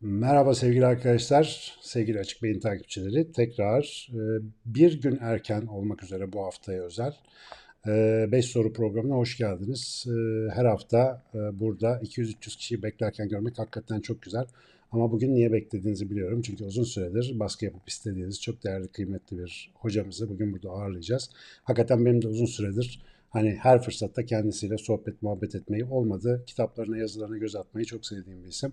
Merhaba sevgili arkadaşlar, sevgili Açık Beyin takipçileri. Tekrar bir gün erken olmak üzere bu haftaya özel 5 soru programına hoş geldiniz. Her hafta burada 200-300 kişiyi beklerken görmek hakikaten çok güzel. Ama bugün niye beklediğinizi biliyorum. Çünkü uzun süredir baskı yapıp istediğiniz çok değerli, kıymetli bir hocamızı bugün burada ağırlayacağız. Hakikaten benim de uzun süredir hani her fırsatta kendisiyle sohbet, muhabbet etmeyi olmadı, kitaplarına, yazılarına göz atmayı çok sevdiğim bir isim.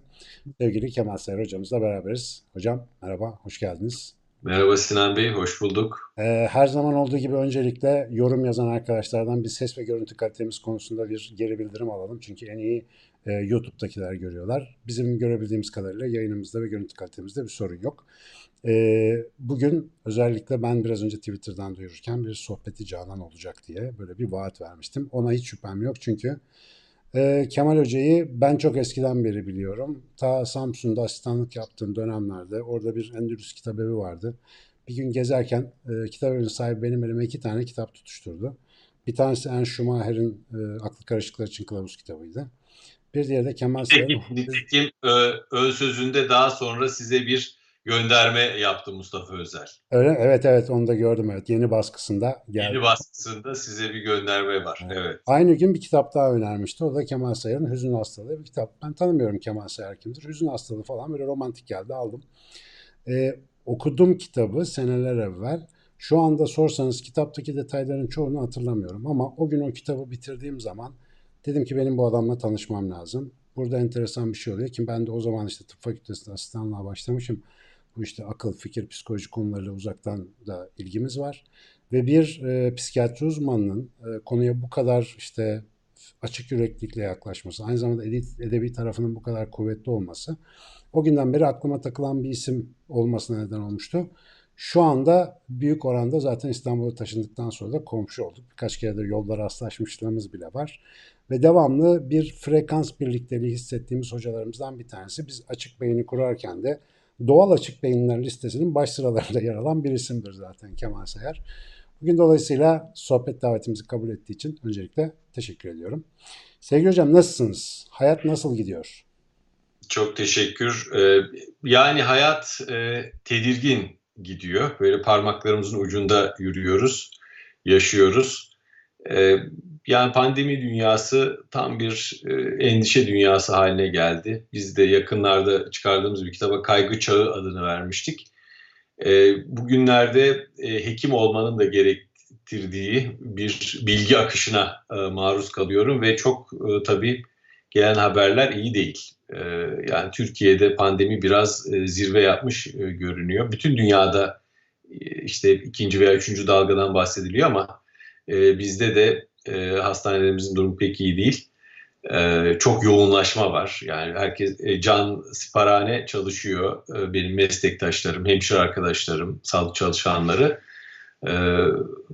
Sevgili Kemal Sayar hocamızla beraberiz. Hocam merhaba, hoş geldiniz. Merhaba Sinan Bey, hoş bulduk. Her zaman olduğu gibi öncelikle yorum yazan arkadaşlardan bir ses ve görüntü kalitemiz konusunda bir geri bildirim alalım. Çünkü en iyi YouTube'dakiler görüyorlar. Bizim görebildiğimiz kadarıyla yayınımızda ve görüntü kalitemizde bir sorun yok. Bugün özellikle ben biraz önce Twitter'dan duyururken bir sohbeti Canan olacak diye böyle bir vaat vermiştim. Ona hiç şüphem yok çünkü Kemal Hoca'yı ben çok eskiden beri biliyorum. Ta Samsun'da asistanlık yaptığım dönemlerde orada bir Endülüs kitabevi vardı. Bir gün gezerken kitabevinin sahibi benim elime 2 tane kitap tutuşturdu. Bir tanesi Ernst Schumacher'in Aklı Karışıklar için Kılavuz kitabıydı. Bir diğeri de Kemal Sayar'ın... Nitekim ön sözünde daha sonra size bir gönderme yaptı Mustafa Özel. Öyle, evet onu da gördüm, evet, yeni baskısında geldi. Yeni baskısında size bir gönderme var. Evet. Aynı gün bir kitap daha önermişti. O da Kemal Sayar'ın Hüzün Hastalığı bir kitap. Ben tanımıyorum Kemal Sayar kimdir. Hüzün Hastalığı falan böyle romantik geldi, aldım. Okudum kitabı seneler evvel. Şu anda sorsanız kitaptaki detayların çoğunu hatırlamıyorum ama o gün o kitabı bitirdiğim zaman dedim ki benim bu adamla tanışmam lazım. Burada enteresan bir şey oluyor ki ben de o zaman işte tıp fakültesinde asistanlığa başlamışım. Bu işte akıl, fikir, psikoloji konularıyla uzaktan da ilgimiz var. Ve bir psikiyatri uzmanının konuya bu kadar işte açık yüreklilikle yaklaşması, aynı zamanda edebi tarafının bu kadar kuvvetli olması o günden beri aklıma takılan bir isim olmasına neden olmuştu. Şu anda büyük oranda zaten İstanbul'a taşındıktan sonra da komşu olduk. Birkaç kere de yollara rastlaşmışlığımız bile var. Ve devamlı bir frekans birlikteliği hissettiğimiz hocalarımızdan bir tanesi. Biz Açık Beyin'i kurarken de doğal açık beyinler listesinin baş sıralarında yer alan bir isimdir zaten Kemal Sayar. Bugün dolayısıyla sohbet davetimizi kabul ettiği için öncelikle teşekkür ediyorum. Sevgili hocam nasılsınız? Hayat nasıl gidiyor? Çok teşekkür. Yani hayat tedirgin gidiyor. Böyle parmaklarımızın ucunda yürüyoruz, yaşıyoruz. Yani pandemi dünyası tam bir endişe dünyası haline geldi. Biz de yakınlarda çıkardığımız bir kitaba Kaygı Çağı adını vermiştik. Bugünlerde hekim olmanın da gerektirdiği bir bilgi akışına maruz kalıyorum ve çok tabii gelen haberler iyi değil. Yani Türkiye'de pandemi biraz zirve yapmış görünüyor. Bütün dünyada işte 2. veya 3. dalgadan bahsediliyor ama bizde de hastanelerimizin durumu pek iyi değil. Çok yoğunlaşma var. Yani herkes can siparane çalışıyor. Benim meslektaşlarım, hemşire arkadaşlarım, sağlık çalışanları.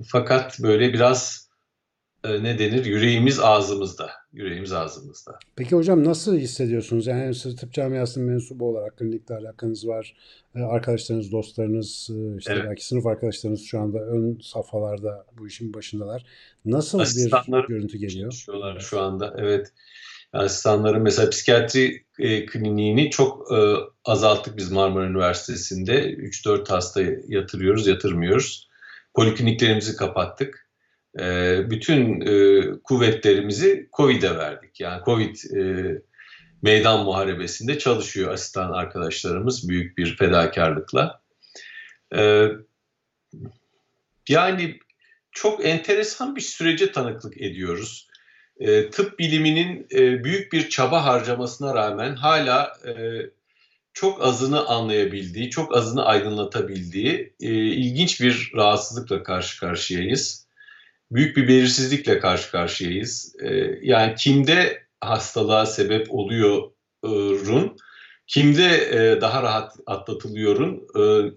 Fakat böyle biraz ne denir? Yüreğimiz ağzımızda. Yüreğimiz ağzımızda. Peki hocam nasıl hissediyorsunuz? Yani siz tıp camiasının mensubu olarak klinikle alakanız var. Arkadaşlarınız, dostlarınız, işte evet, belki sınıf arkadaşlarınız şu anda ön safhalarda bu işin başındalar. Nasıl bir görüntü geliyor? Şu anda evet. Asistanların mesela psikiyatri kliniğini çok azalttık biz Marmara Üniversitesi'nde. 3-4 hasta yatırıyoruz, yatırmıyoruz. Polikliniklerimizi kapattık. Bütün kuvvetlerimizi COVID'e verdik. Yani COVID meydan muharebesinde çalışıyor asistan arkadaşlarımız büyük bir fedakarlıkla. Yani çok enteresan bir sürece tanıklık ediyoruz. Tıp biliminin büyük bir çaba harcamasına rağmen hala çok azını anlayabildiği, çok azını aydınlatabildiği ilginç bir rahatsızlıkla karşı karşıyayız. Büyük bir belirsizlikle karşı karşıyayız. Yani kimde hastalığa sebep oluyorun, kimde daha rahat atlatılıyorun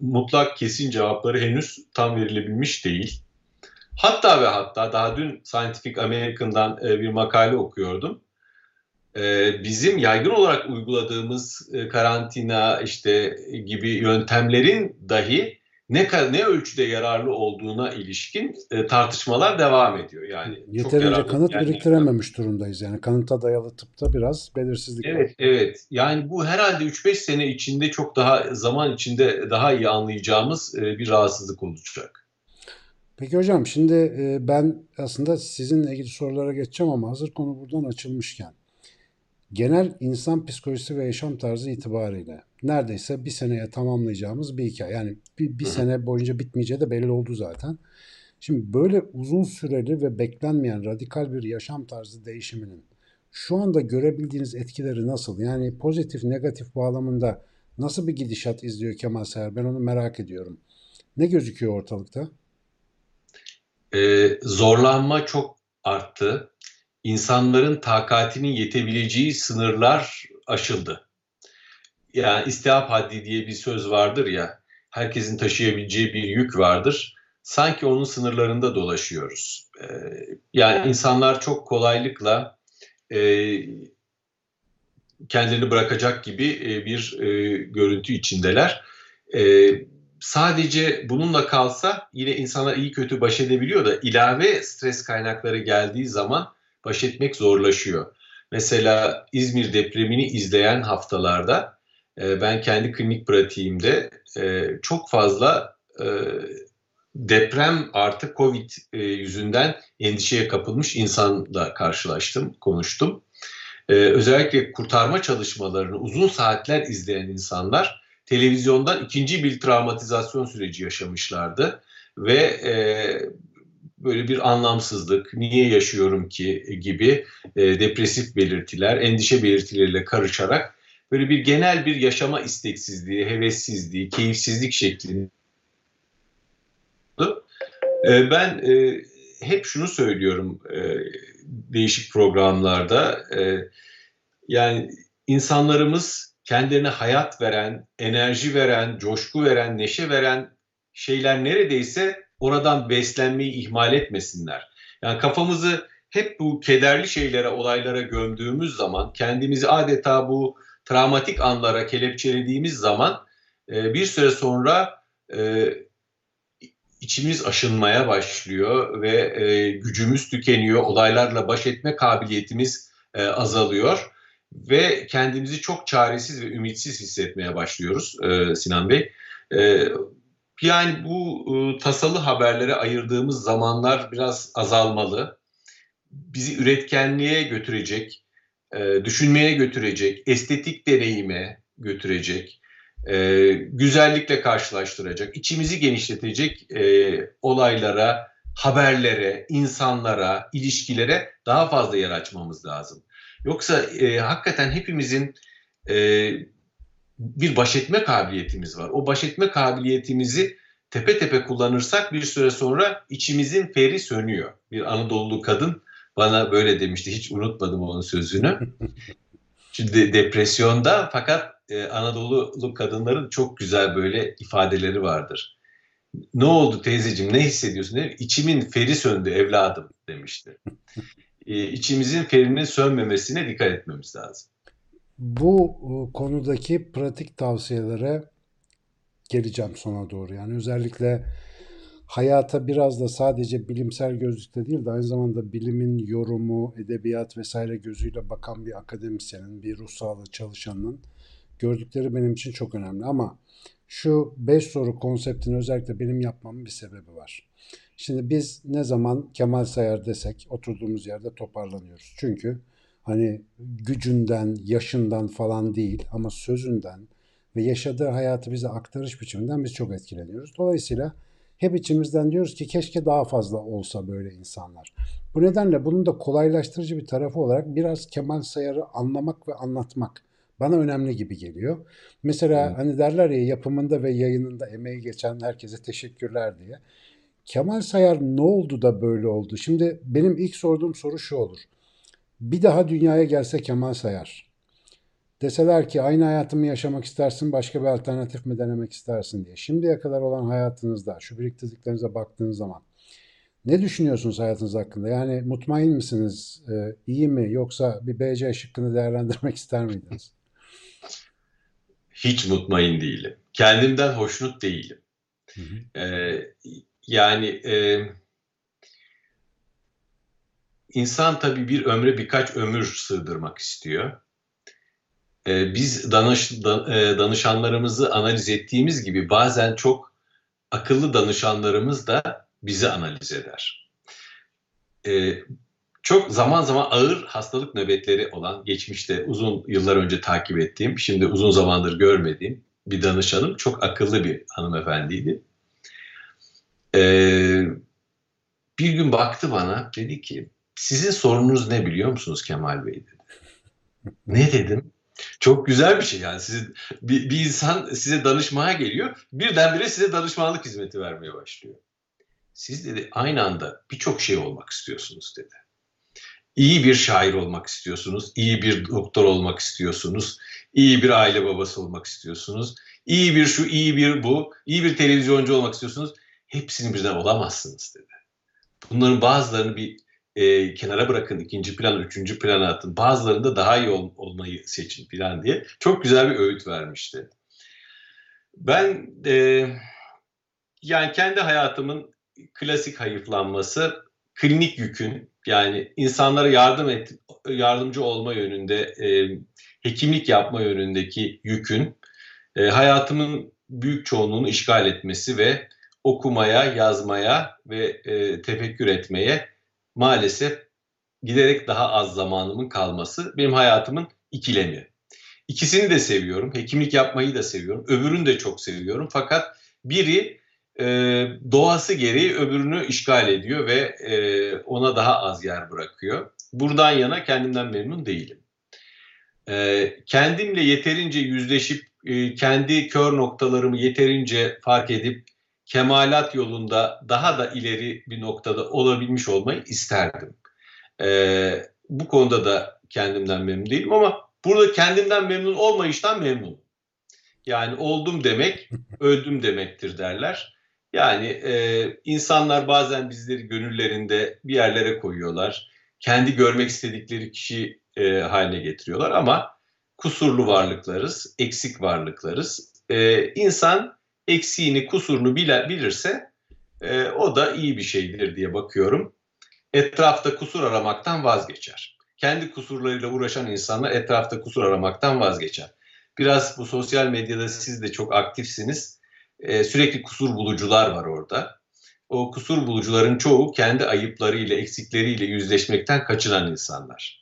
mutlak kesin cevapları henüz tam verilebilmiş değil. Hatta ve hatta daha dün Scientific American'dan bir makale okuyordum. Bizim yaygın olarak uyguladığımız karantina işte gibi yöntemlerin dahi ne ölçüde yararlı olduğuna ilişkin tartışmalar devam ediyor. Yani yeterince kanıt biriktirememiş durumdayız. Yani kanıta dayalı tıpta biraz belirsizlik var. Evet. Yani bu herhalde 3-5 sene içinde çok daha zaman içinde daha iyi anlayacağımız bir rahatsızlık olacak. Peki hocam, şimdi ben aslında sizinle ilgili sorulara geçeceğim ama hazır konu buradan açılmışken, genel insan psikolojisi ve yaşam tarzı itibariyle neredeyse bir seneye tamamlayacağımız bir hikaye. Yani bir sene boyunca bitmeyeceği de belli oldu zaten. Şimdi böyle uzun süreli ve beklenmeyen radikal bir yaşam tarzı değişiminin şu anda görebildiğiniz etkileri nasıl? Yani pozitif negatif bağlamında nasıl bir gidişat izliyor Kemal Seher? Ben onu merak ediyorum. Ne gözüküyor ortalıkta? Zorlanma çok arttı. İnsanların takatinin yetebileceği sınırlar aşıldı. Yani istihap haddi diye bir söz vardır ya, herkesin taşıyabileceği bir yük vardır. Sanki onun sınırlarında dolaşıyoruz. Yani insanlar çok kolaylıkla kendini bırakacak gibi bir görüntü içindeler. Sadece bununla kalsa yine insanlar iyi kötü baş edebiliyor da ilave stres kaynakları geldiği zaman baş etmek zorlaşıyor. Mesela İzmir depremini izleyen haftalarda ben kendi klinik pratiğimde çok fazla deprem artı Covid yüzünden endişeye kapılmış insanla karşılaştım, konuştum. Özellikle kurtarma çalışmalarını uzun saatler izleyen insanlar televizyondan ikinci bir travmatizasyon süreci yaşamışlardı ve böyle bir anlamsızlık, niye yaşıyorum ki gibi depresif belirtiler, endişe belirtileriyle karışarak böyle bir genel bir yaşama isteksizliği, hevessizliği, keyifsizlik şeklinde. Ben hep şunu söylüyorum değişik programlarda, yani insanlarımız kendilerine hayat veren, enerji veren, coşku veren, neşe veren şeyler neredeyse oradan beslenmeyi ihmal etmesinler. Yani kafamızı hep bu kederli şeylere, olaylara gömdüğümüz zaman, kendimizi adeta bu travmatik anlara kelepçelediğimiz zaman bir süre sonra içimiz aşınmaya başlıyor ve gücümüz tükeniyor, olaylarla baş etme kabiliyetimiz azalıyor ve kendimizi çok çaresiz ve ümitsiz hissetmeye başlıyoruz Sinan Bey. Yani bu tasalı haberlere ayırdığımız zamanlar biraz azalmalı. Bizi üretkenliğe götürecek, düşünmeye götürecek, estetik deneyime götürecek, güzellikle karşılaştıracak, içimizi genişletecek olaylara, haberlere, insanlara, ilişkilere daha fazla yer açmamız lazım. Yoksa hakikaten hepimizin bir baş etme kabiliyetimiz var. O baş etme kabiliyetimizi tepe tepe kullanırsak bir süre sonra içimizin feri sönüyor. Bir Anadolu kadın bana böyle demişti. Hiç unutmadım onun sözünü. Şimdi depresyonda, fakat Anadolu kadınların çok güzel böyle ifadeleri vardır. Ne oldu teyzeciğim, ne hissediyorsun? İçimin feri söndü evladım demişti. İçimizin ferinin sönmemesine dikkat etmemiz lazım. Bu konudaki pratik tavsiyelere geleceğim sona doğru. Yani özellikle hayata biraz da sadece bilimsel gözlükte değil de aynı zamanda bilimin yorumu, edebiyat vesaire gözüyle bakan bir akademisyenin, bir ruh sağlığı çalışanının gördükleri benim için çok önemli. Ama şu 5 soru konseptini özellikle benim yapmamın bir sebebi var. Şimdi biz ne zaman Kemal Seher desek oturduğumuz yerde toparlanıyoruz. Çünkü hani gücünden, yaşından falan değil ama sözünden ve yaşadığı hayatı bize aktarış biçiminden biz çok etkileniyoruz. Dolayısıyla hep içimizden diyoruz ki keşke daha fazla olsa böyle insanlar. Bu nedenle bunun da kolaylaştırıcı bir tarafı olarak biraz Kemal Seher'i anlamak ve anlatmak bana önemli gibi geliyor. Mesela hani derler ya, yapımında ve yayınında emeği geçen herkese teşekkürler diye. Kemal Seher ne oldu da böyle oldu? Şimdi benim ilk sorduğum soru şu olur. Bir daha dünyaya gelse Kemal Seher, deseler ki aynı hayatımı yaşamak istersin, başka bir alternatif mi denemek istersin diye. Şimdiye kadar olan hayatınızda, şu biriktirdiklerinize baktığınız zaman ne düşünüyorsunuz hayatınız hakkında? Yani mutmain misiniz, iyi mi, yoksa bir BC şıkkını değerlendirmek ister miydiniz? Hiç mutmain değilim. Kendimden hoşnut değilim. Yani insan tabii bir ömre birkaç ömür sığdırmak istiyor. Biz danışanlarımızı analiz ettiğimiz gibi bazen çok akıllı danışanlarımız da bizi analiz eder. Çok zaman zaman ağır hastalık nöbetleri olan, geçmişte uzun yıllar önce takip ettiğim, şimdi uzun zamandır görmediğim bir danışanım, çok akıllı bir hanımefendiydi. Bir gün baktı bana, dedi ki, "Sizin sorununuz ne biliyor musunuz Kemal Bey?" dedi. Ne dedim? Çok güzel bir şey yani, sizin, bir insan size danışmaya geliyor, birdenbire size danışmanlık hizmeti vermeye başlıyor. "Siz," dedi, "aynı anda birçok şey olmak istiyorsunuz," dedi. "İyi bir şair olmak istiyorsunuz, iyi bir doktor olmak istiyorsunuz, iyi bir aile babası olmak istiyorsunuz, iyi bir şu, iyi bir bu, iyi bir televizyoncu olmak istiyorsunuz. Hepsini birden olamazsınız," dedi. "Bunların bazılarını bir kenara bırakın, ikinci plana, üçüncü plana atın. Bazılarında daha iyi olmayı seçin," falan diye çok güzel bir öğüt vermişti. Ben yani kendi hayatımın klasik hayıflanması, klinik yükün, yani insanlara yardımcı olma yönünde, hekimlik yapma yönündeki yükün hayatımın büyük çoğunluğunu işgal etmesi ve okumaya, yazmaya ve tefekkür etmeye maalesef giderek daha az zamanımın kalması benim hayatımın ikilemi. İkisini de seviyorum. Hekimlik yapmayı da seviyorum. Öbürünü de çok seviyorum. Fakat biri doğası gereği öbürünü işgal ediyor ve ona daha az yer bırakıyor. Buradan yana kendimden memnun değilim. Kendimle yeterince yüzleşip, kendi kör noktalarımı yeterince fark edip, kemalat yolunda daha da ileri bir noktada olabilmiş olmayı isterdim. Bu konuda da kendimden memnun değilim, ama burada kendimden memnun olmayıştan memnunum. Yani oldum demek, öldüm demektir derler. Yani insanlar bazen bizleri gönüllerinde bir yerlere koyuyorlar. Kendi görmek istedikleri kişi haline getiriyorlar, ama kusurlu varlıklarız, eksik varlıklarız. İnsan eksiğini, kusurunu bilirse o da iyi bir şeydir diye bakıyorum. Etrafta kusur aramaktan vazgeçer. Kendi kusurlarıyla uğraşan insanlar etrafta kusur aramaktan vazgeçer. Biraz bu sosyal medyada siz de çok aktifsiniz. Sürekli kusur bulucular var orada. O kusur bulucuların çoğu kendi ayıplarıyla, eksikleriyle yüzleşmekten kaçınan insanlar.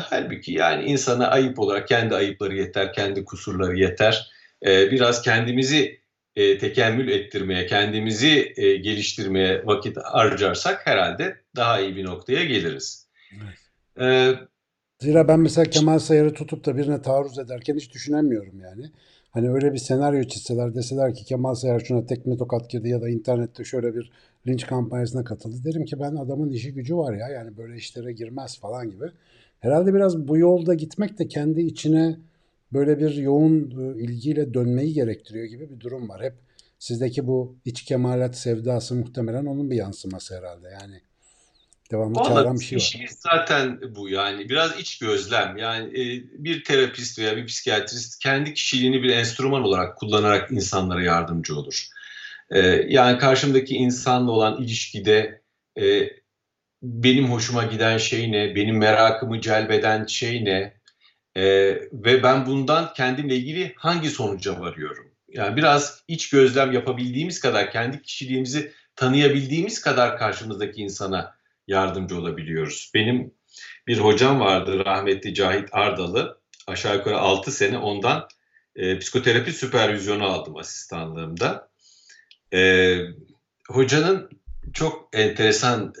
Halbuki yani insana ayıp olarak kendi ayıpları yeter, kendi kusurları yeter. Biraz kendimizi tekemmül ettirmeye, kendimizi geliştirmeye vakit harcarsak herhalde daha iyi bir noktaya geliriz. Evet. Zira ben mesela Kemal Sayar'ı tutup da birine taarruz ederken hiç düşünemiyorum yani. Hani öyle bir senaryo çizseler, deseler ki Kemal Sayar şuna tekme tokat girdi ya da internette şöyle bir linç kampanyasına katıldı, derim ki ben adamın işi gücü var ya, yani böyle işlere girmez falan gibi. Herhalde biraz bu yolda gitmek de kendi içine böyle bir yoğun ilgiyle dönmeyi gerektiriyor gibi bir durum var. Hep sizdeki bu iç kemalat sevdası muhtemelen onun bir yansıması herhalde yani. Devamlı çağıran bir şey var. İşimiz zaten bu yani, biraz iç gözlem. Yani bir terapist veya bir psikiyatrist kendi kişiliğini bir enstrüman olarak kullanarak insanlara yardımcı olur. Yani karşımdaki insanla olan ilişkide benim hoşuma giden şey ne, benim merakımı celbeden şey ne, ve ben bundan kendimle ilgili hangi sonuca varıyorum? Yani biraz iç gözlem yapabildiğimiz kadar, kendi kişiliğimizi tanıyabildiğimiz kadar karşımızdaki insana yardımcı olabiliyoruz. Benim bir hocam vardı, rahmetli Cahit Ardalı. Aşağı yukarı 6 sene ondan psikoterapi süpervizyonu aldım asistanlığımda. Hocanın çok enteresan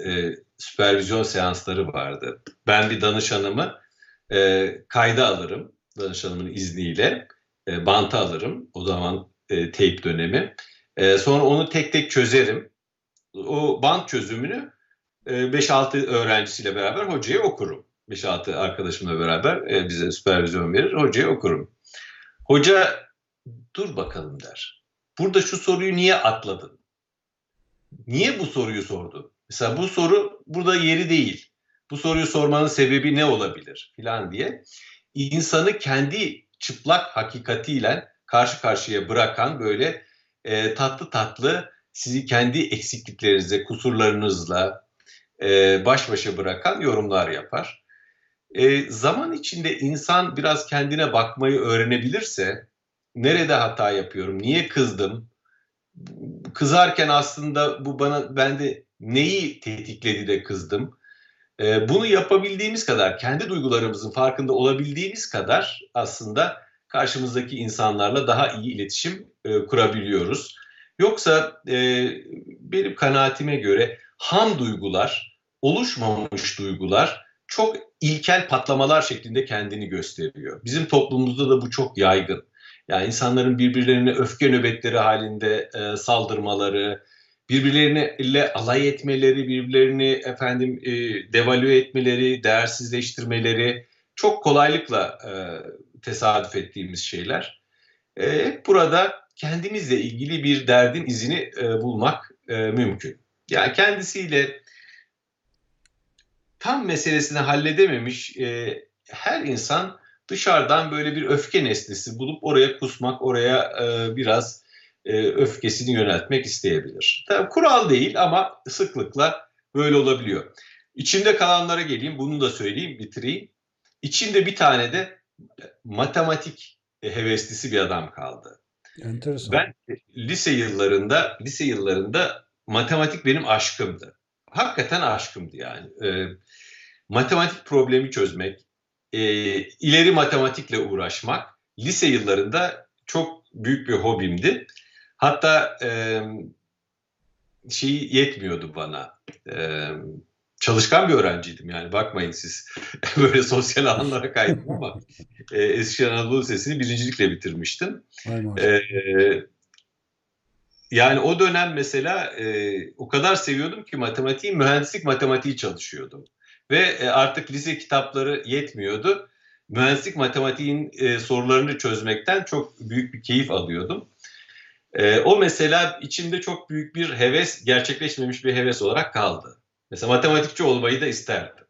süpervizyon seansları vardı. Ben bir danışanımı kayda alırım, danışanımın izniyle banta alırım, o zaman teyp dönemi. Sonra onu tek tek çözerim. O bant çözümünü 5-6 öğrencisiyle beraber hocaya okurum. 5-6 arkadaşımla beraber bize süpervizyon verir, hocaya okurum. Hoca dur bakalım der. Burada şu soruyu niye atladın? Niye bu soruyu sordun? Mesela bu soru burada yeri değil. Bu soruyu sormanın sebebi ne olabilir filan diye insanı kendi çıplak hakikatiyle karşı karşıya bırakan böyle tatlı tatlı sizi kendi eksikliklerinizle, kusurlarınızla baş başa bırakan yorumlar yapar. Zaman içinde insan biraz kendine bakmayı öğrenebilirse, nerede hata yapıyorum, niye kızdım, kızarken aslında bu bende neyi tetikledi de kızdım. Bunu yapabildiğimiz kadar, kendi duygularımızın farkında olabildiğimiz kadar aslında karşımızdaki insanlarla daha iyi iletişim kurabiliyoruz. Yoksa benim kanaatime göre ham duygular, oluşmamış duygular çok ilkel patlamalar şeklinde kendini gösteriyor. Bizim toplumumuzda da bu çok yaygın. Yani insanların birbirlerine öfke nöbetleri halinde saldırmaları, birbirleriyle alay etmeleri, birbirlerini devalüe etmeleri, değersizleştirmeleri çok kolaylıkla tesadüf ettiğimiz şeyler. Hep burada kendimizle ilgili bir derdin izini bulmak mümkün. Yani kendisiyle tam meselesini halledememiş her insan dışarıdan böyle bir öfke nesnesi bulup oraya kusmak, oraya biraz öfkesini yöneltmek isteyebilir. Tabii kural değil ama sıklıkla böyle olabiliyor. İçimde kalanlara geleyim, bunu da söyleyeyim, bitireyim. İçinde bir tane de matematik heveslisi bir adam kaldı. Enteresan. Ben lise yıllarında matematik benim aşkımdı. Hakikaten aşkımdı yani. Matematik problemi çözmek, ileri matematikle uğraşmak lise yıllarında çok büyük bir hobimdi. Hatta yetmiyordu bana. Çalışkan bir öğrenciydim yani, bakmayın siz böyle sosyal alanlara kaydım ama Eskişehir Anadolu Lisesi'ni birincilikle bitirmiştim. Yani o dönem mesela o kadar seviyordum ki matematiği, mühendislik matematiği çalışıyordum. Ve artık lise kitapları yetmiyordu. Mühendislik matematiğin sorularını çözmekten çok büyük bir keyif alıyordum. O mesela içimde çok büyük bir heves, gerçekleşmemiş bir heves olarak kaldı. Mesela matematikçi olmayı da isterdim.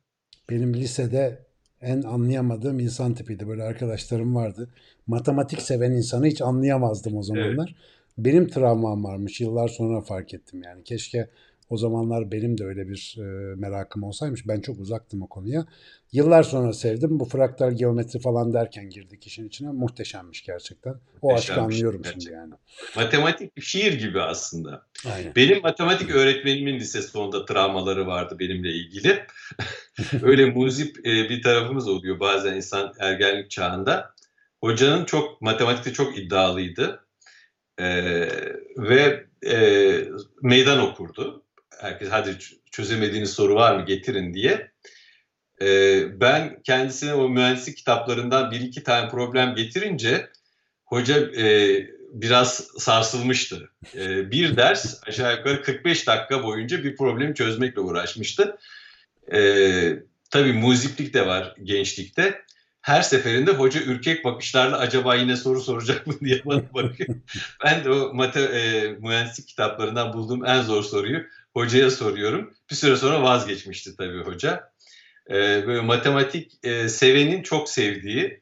Benim lisede en anlayamadığım insan tipiydi. Böyle arkadaşlarım vardı. Matematik seven insanı hiç anlayamazdım o zamanlar. Evet. Benim travmam varmış. Yıllar sonra fark ettim yani. Keşke o zamanlar benim de öyle bir merakım olsaymış. Ben çok uzaktım o konuya. Yıllar sonra sevdim. Bu fraktal geometri falan derken girdik işin içine. Muhteşemmiş gerçekten. O aşkı anlıyorum gerçekten. Şimdi yani. Matematik şiir gibi aslında. Aynen. Benim matematik öğretmenimin lise sonunda travmaları vardı benimle ilgili. Öyle muzip bir tarafımız oluyor bazen insan ergenlik çağında. Hocanın matematikte çok iddialıydı. Ve meydan okurdu. Herkes hadi çözemediğiniz soru var mı getirin diye. Ben kendisine o mühendislik kitaplarından bir iki tane problem getirince hoca biraz sarsılmıştı. Bir ders aşağı yukarı 45 dakika boyunca bir problemi çözmekle uğraşmıştı. Tabii muziplik de var gençlikte. Her seferinde hoca ürkek bakışlarla acaba yine soru soracak mı diye bana bakıyor. Ben de o mühendislik kitaplarından bulduğum en zor soruyu hocaya soruyorum. Bir süre sonra vazgeçmişti tabii hoca. Böyle matematik sevenin çok sevdiği,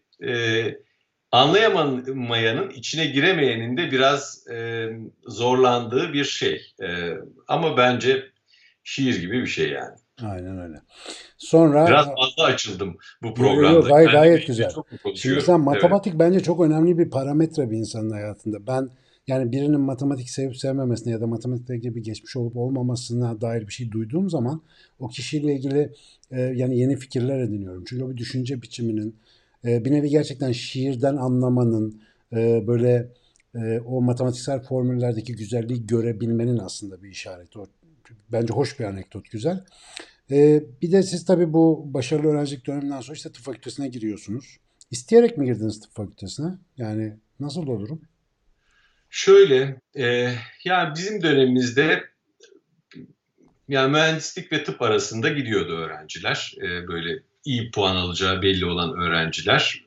anlayamayanın, içine giremeyenin de biraz zorlandığı bir şey. Ama bence şiir gibi bir şey yani. Aynen öyle. Sonra biraz fazla açıldım bu programda. Gayet güzel. Şimdi sen matematik bence çok önemli bir parametre bir insanın hayatında. Ben yani birinin matematik sevip sevmemesine ya da matematikle ilgili bir geçmiş olup olmamasına dair bir şey duyduğum zaman o kişiyle ilgili yani yeni fikirler ediniyorum. Çünkü o bir düşünce biçiminin bir nevi gerçekten şiirden anlamanın böyle o matematiksel formüllerdeki güzelliği görebilmenin aslında bir işareti. O bence hoş bir anekdot, güzel. Bir de siz tabii bu başarılı öğrencilik döneminden sonra işte tıp fakültesine giriyorsunuz. İsteyerek mi girdiniz tıp fakültesine? Yani nasıl da durum? Şöyle, yani bizim dönemimizde yani mühendislik ve tıp arasında gidiyordu öğrenciler. Böyle iyi puan alacağı belli olan öğrenciler.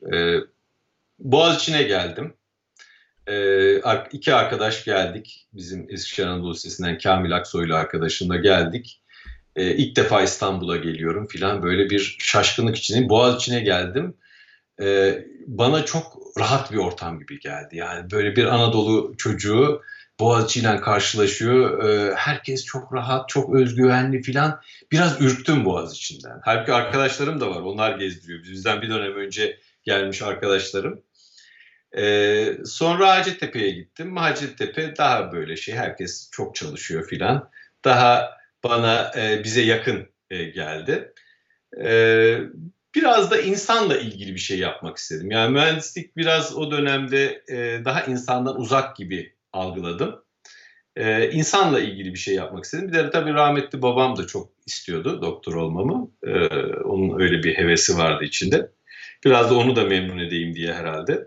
Boğaziçi'ne geldim. İki arkadaş geldik. Bizim Eskişehir Anadolu Lisesi'nden Kamil Aksoy'la arkadaşımla geldik. İlk defa İstanbul'a geliyorum filan, böyle bir şaşkınlık içindeyim. Boğaziçi'ne geldim. Bana çok rahat bir ortam gibi geldi. Yani böyle bir Anadolu çocuğu Boğaziçi'yle karşılaşıyor. Herkes çok rahat, çok özgüvenli filan. Biraz ürktüm Boğaziçi'nden. Halbuki arkadaşlarım da var. Onlar gezdiriyor. Bizden bir dönem önce gelmiş arkadaşlarım. Sonra Hacettepe'ye gittim. Hacettepe daha böyle şey, herkes çok çalışıyor filan. Daha bana bize yakın geldi. Biraz da insanla ilgili bir şey yapmak istedim. Yani mühendislik biraz o dönemde daha insandan uzak gibi algıladım. İnsanla ilgili bir şey yapmak istedim. Bir de tabii rahmetli babam da çok istiyordu doktor olmamı. Onun öyle bir hevesi vardı içinde. Biraz da onu da memnun edeyim diye herhalde.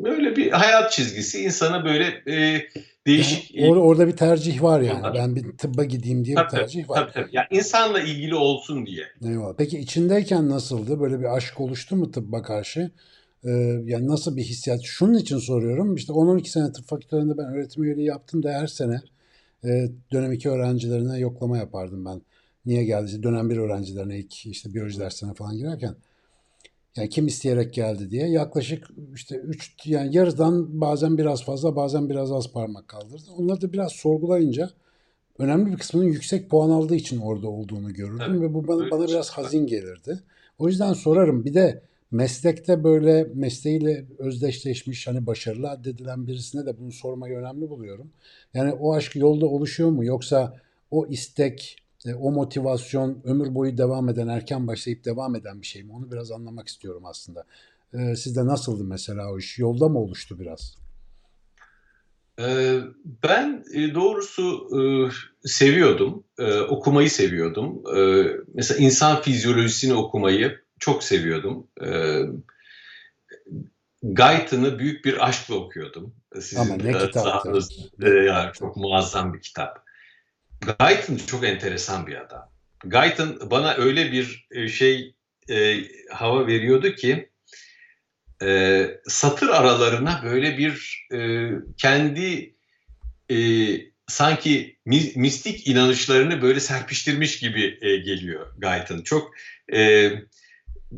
Böyle bir hayat çizgisi insana böyle değişik... Yani orada bir tercih var yani. Aha. Ben bir tıbba gideyim diye bir tercih var. Tabii. Yani insanla ilgili olsun diye. Eyvallah. Peki içindeyken nasıldı? Böyle bir aşk oluştu mu tıbba karşı? Yani nasıl bir hissiyat? Şunun için soruyorum. İşte 10-12 sene tıp fakültelerinde ben öğretim üyeliği yaptım da her sene dönem 2 öğrencilerine yoklama yapardım ben. Niye geldi? Dönem 1 öğrencilerine ilk işte biyoloji dersine falan girerken. Yani kim isteyerek geldi diye yaklaşık işte 3 yani yarıdan bazen biraz fazla bazen biraz az parmak kaldırdı. Onları da biraz sorgulayınca önemli bir kısmının yüksek puan aldığı için orada olduğunu görürdüm ve bu bana biraz hazin gelirdi. O yüzden sorarım. Bir de meslekte böyle mesleğiyle özdeşleşmiş hani başarılı addedilen birisine de bunu sormayı önemli buluyorum. Yani o aşk yolda oluşuyor mu yoksa o istek, o motivasyon ömür boyu devam eden, erken başlayıp devam eden bir şey mi? Onu biraz anlamak istiyorum aslında. Sizde nasıldı mesela o iş? Yolda mı oluştu biraz? Ben doğrusu seviyordum. Okumayı seviyordum. Mesela insan fizyolojisini okumayı çok seviyordum. Guyton'ı büyük bir aşkla okuyordum. Sizin ama ne kitaptı? Yani çok muazzam bir kitap. Guyton çok enteresan bir adam. Guyton bana öyle bir şey hava veriyordu ki satır aralarına böyle bir kendi sanki mistik inanışlarını böyle serpiştirmiş gibi geliyor Guyton. Çok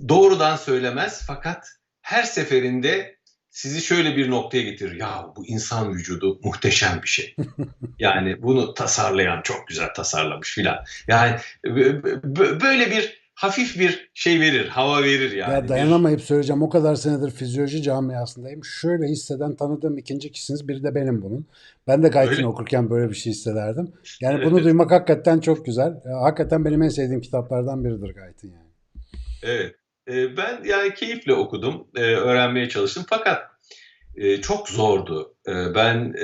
doğrudan söylemez fakat her seferinde sizi şöyle bir noktaya getirir. Ya bu insan vücudu muhteşem bir şey. Yani bunu tasarlayan çok güzel tasarlamış filan. Yani böyle bir hafif bir şey verir, hava verir yani. Ya dayanamayıp söyleyeceğim. O kadar senedir fizyoloji camiasındayım. Şöyle hisseden tanıdığım ikinci kişisiniz. Biri de benim bunun. Ben de Guyton'u okurken böyle bir şey hissederdim. Yani bunu duymak hakikaten çok güzel. Hakikaten benim en sevdiğim kitaplardan biridir Guyton yani. Evet. Ben yani keyifle okudum, öğrenmeye çalıştım fakat çok zordu. Ben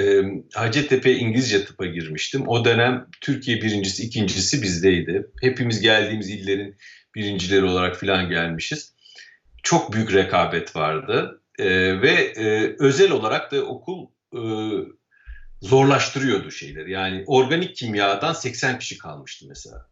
Hacettepe İngilizce tıpa girmiştim. O dönem Türkiye birincisi, ikincisi bizdeydi. Hepimiz geldiğimiz illerin birincileri olarak filan gelmişiz. Çok büyük rekabet vardı ve özel olarak da okul zorlaştırıyordu şeyleri. Yani organik kimyadan 80 kişi kalmıştı mesela.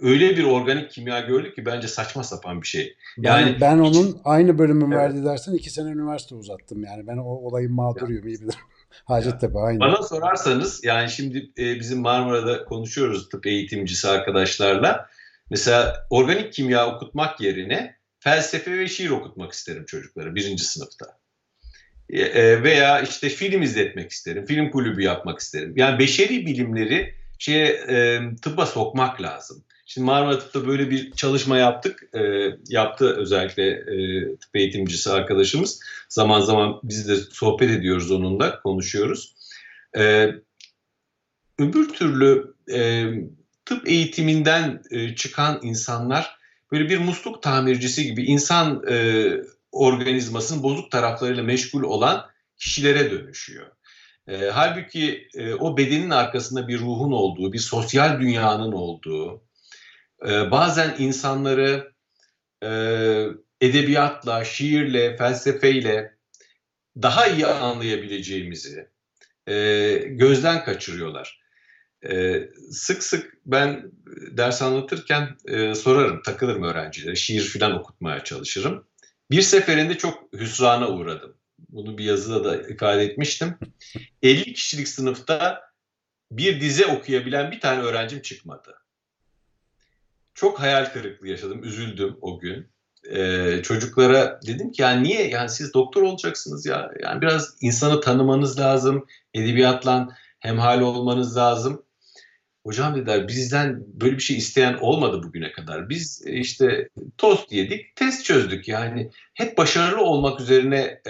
Öyle bir organik kimya gördük ki bence saçma sapan bir şey. Yani ben onun aynı bölümü verdi dersen 2 sene üniversite uzattım yani. Ben o olayın mağduruyum iyi bilirim. Hacettepe aynı. Bana sorarsanız yani şimdi bizim Marmara'da konuşuyoruz tıp eğitimcisi arkadaşlarla. Mesela organik kimya okutmak yerine felsefe ve şiir okutmak isterim çocuklara 1. sınıfta. Veya işte film izletmek isterim. Film kulübü yapmak isterim. Yani beşeri bilimleri tıbba sokmak lazım. Şimdi Marmara Tıp'ta böyle bir çalışma yaptık. Yaptı özellikle tıp eğitimcisi arkadaşımız. Zaman zaman biz de sohbet ediyoruz onunla, konuşuyoruz. Öbür türlü tıp eğitiminden çıkan insanlar böyle bir musluk tamircisi gibi insan organizmasının bozuk taraflarıyla meşgul olan kişilere dönüşüyor. Halbuki o bedenin arkasında bir ruhun olduğu, bir sosyal dünyanın olduğu, bazen insanları edebiyatla, şiirle, felsefeyle daha iyi anlayabileceğimizi gözden kaçırıyorlar. Sık sık ben ders anlatırken sorarım, takılırım öğrencilere, şiir falan okutmaya çalışırım. Bir seferinde çok hüsrana uğradım. Bunu bir yazıda da ifade etmiştim. 50 kişilik sınıfta bir dize okuyabilen bir tane öğrencim çıkmadı. Çok hayal kırıklığı yaşadım, üzüldüm o gün. çocuklara dedim ki, yani niye, yani siz doktor olacaksınız ya, yani biraz insanı tanımanız lazım, edebiyatla hemhal olmanız lazım. Hocam dediler, bizden böyle bir şey isteyen olmadı bugüne kadar. Biz işte tost yedik, test çözdük. Yani hep başarılı olmak üzerine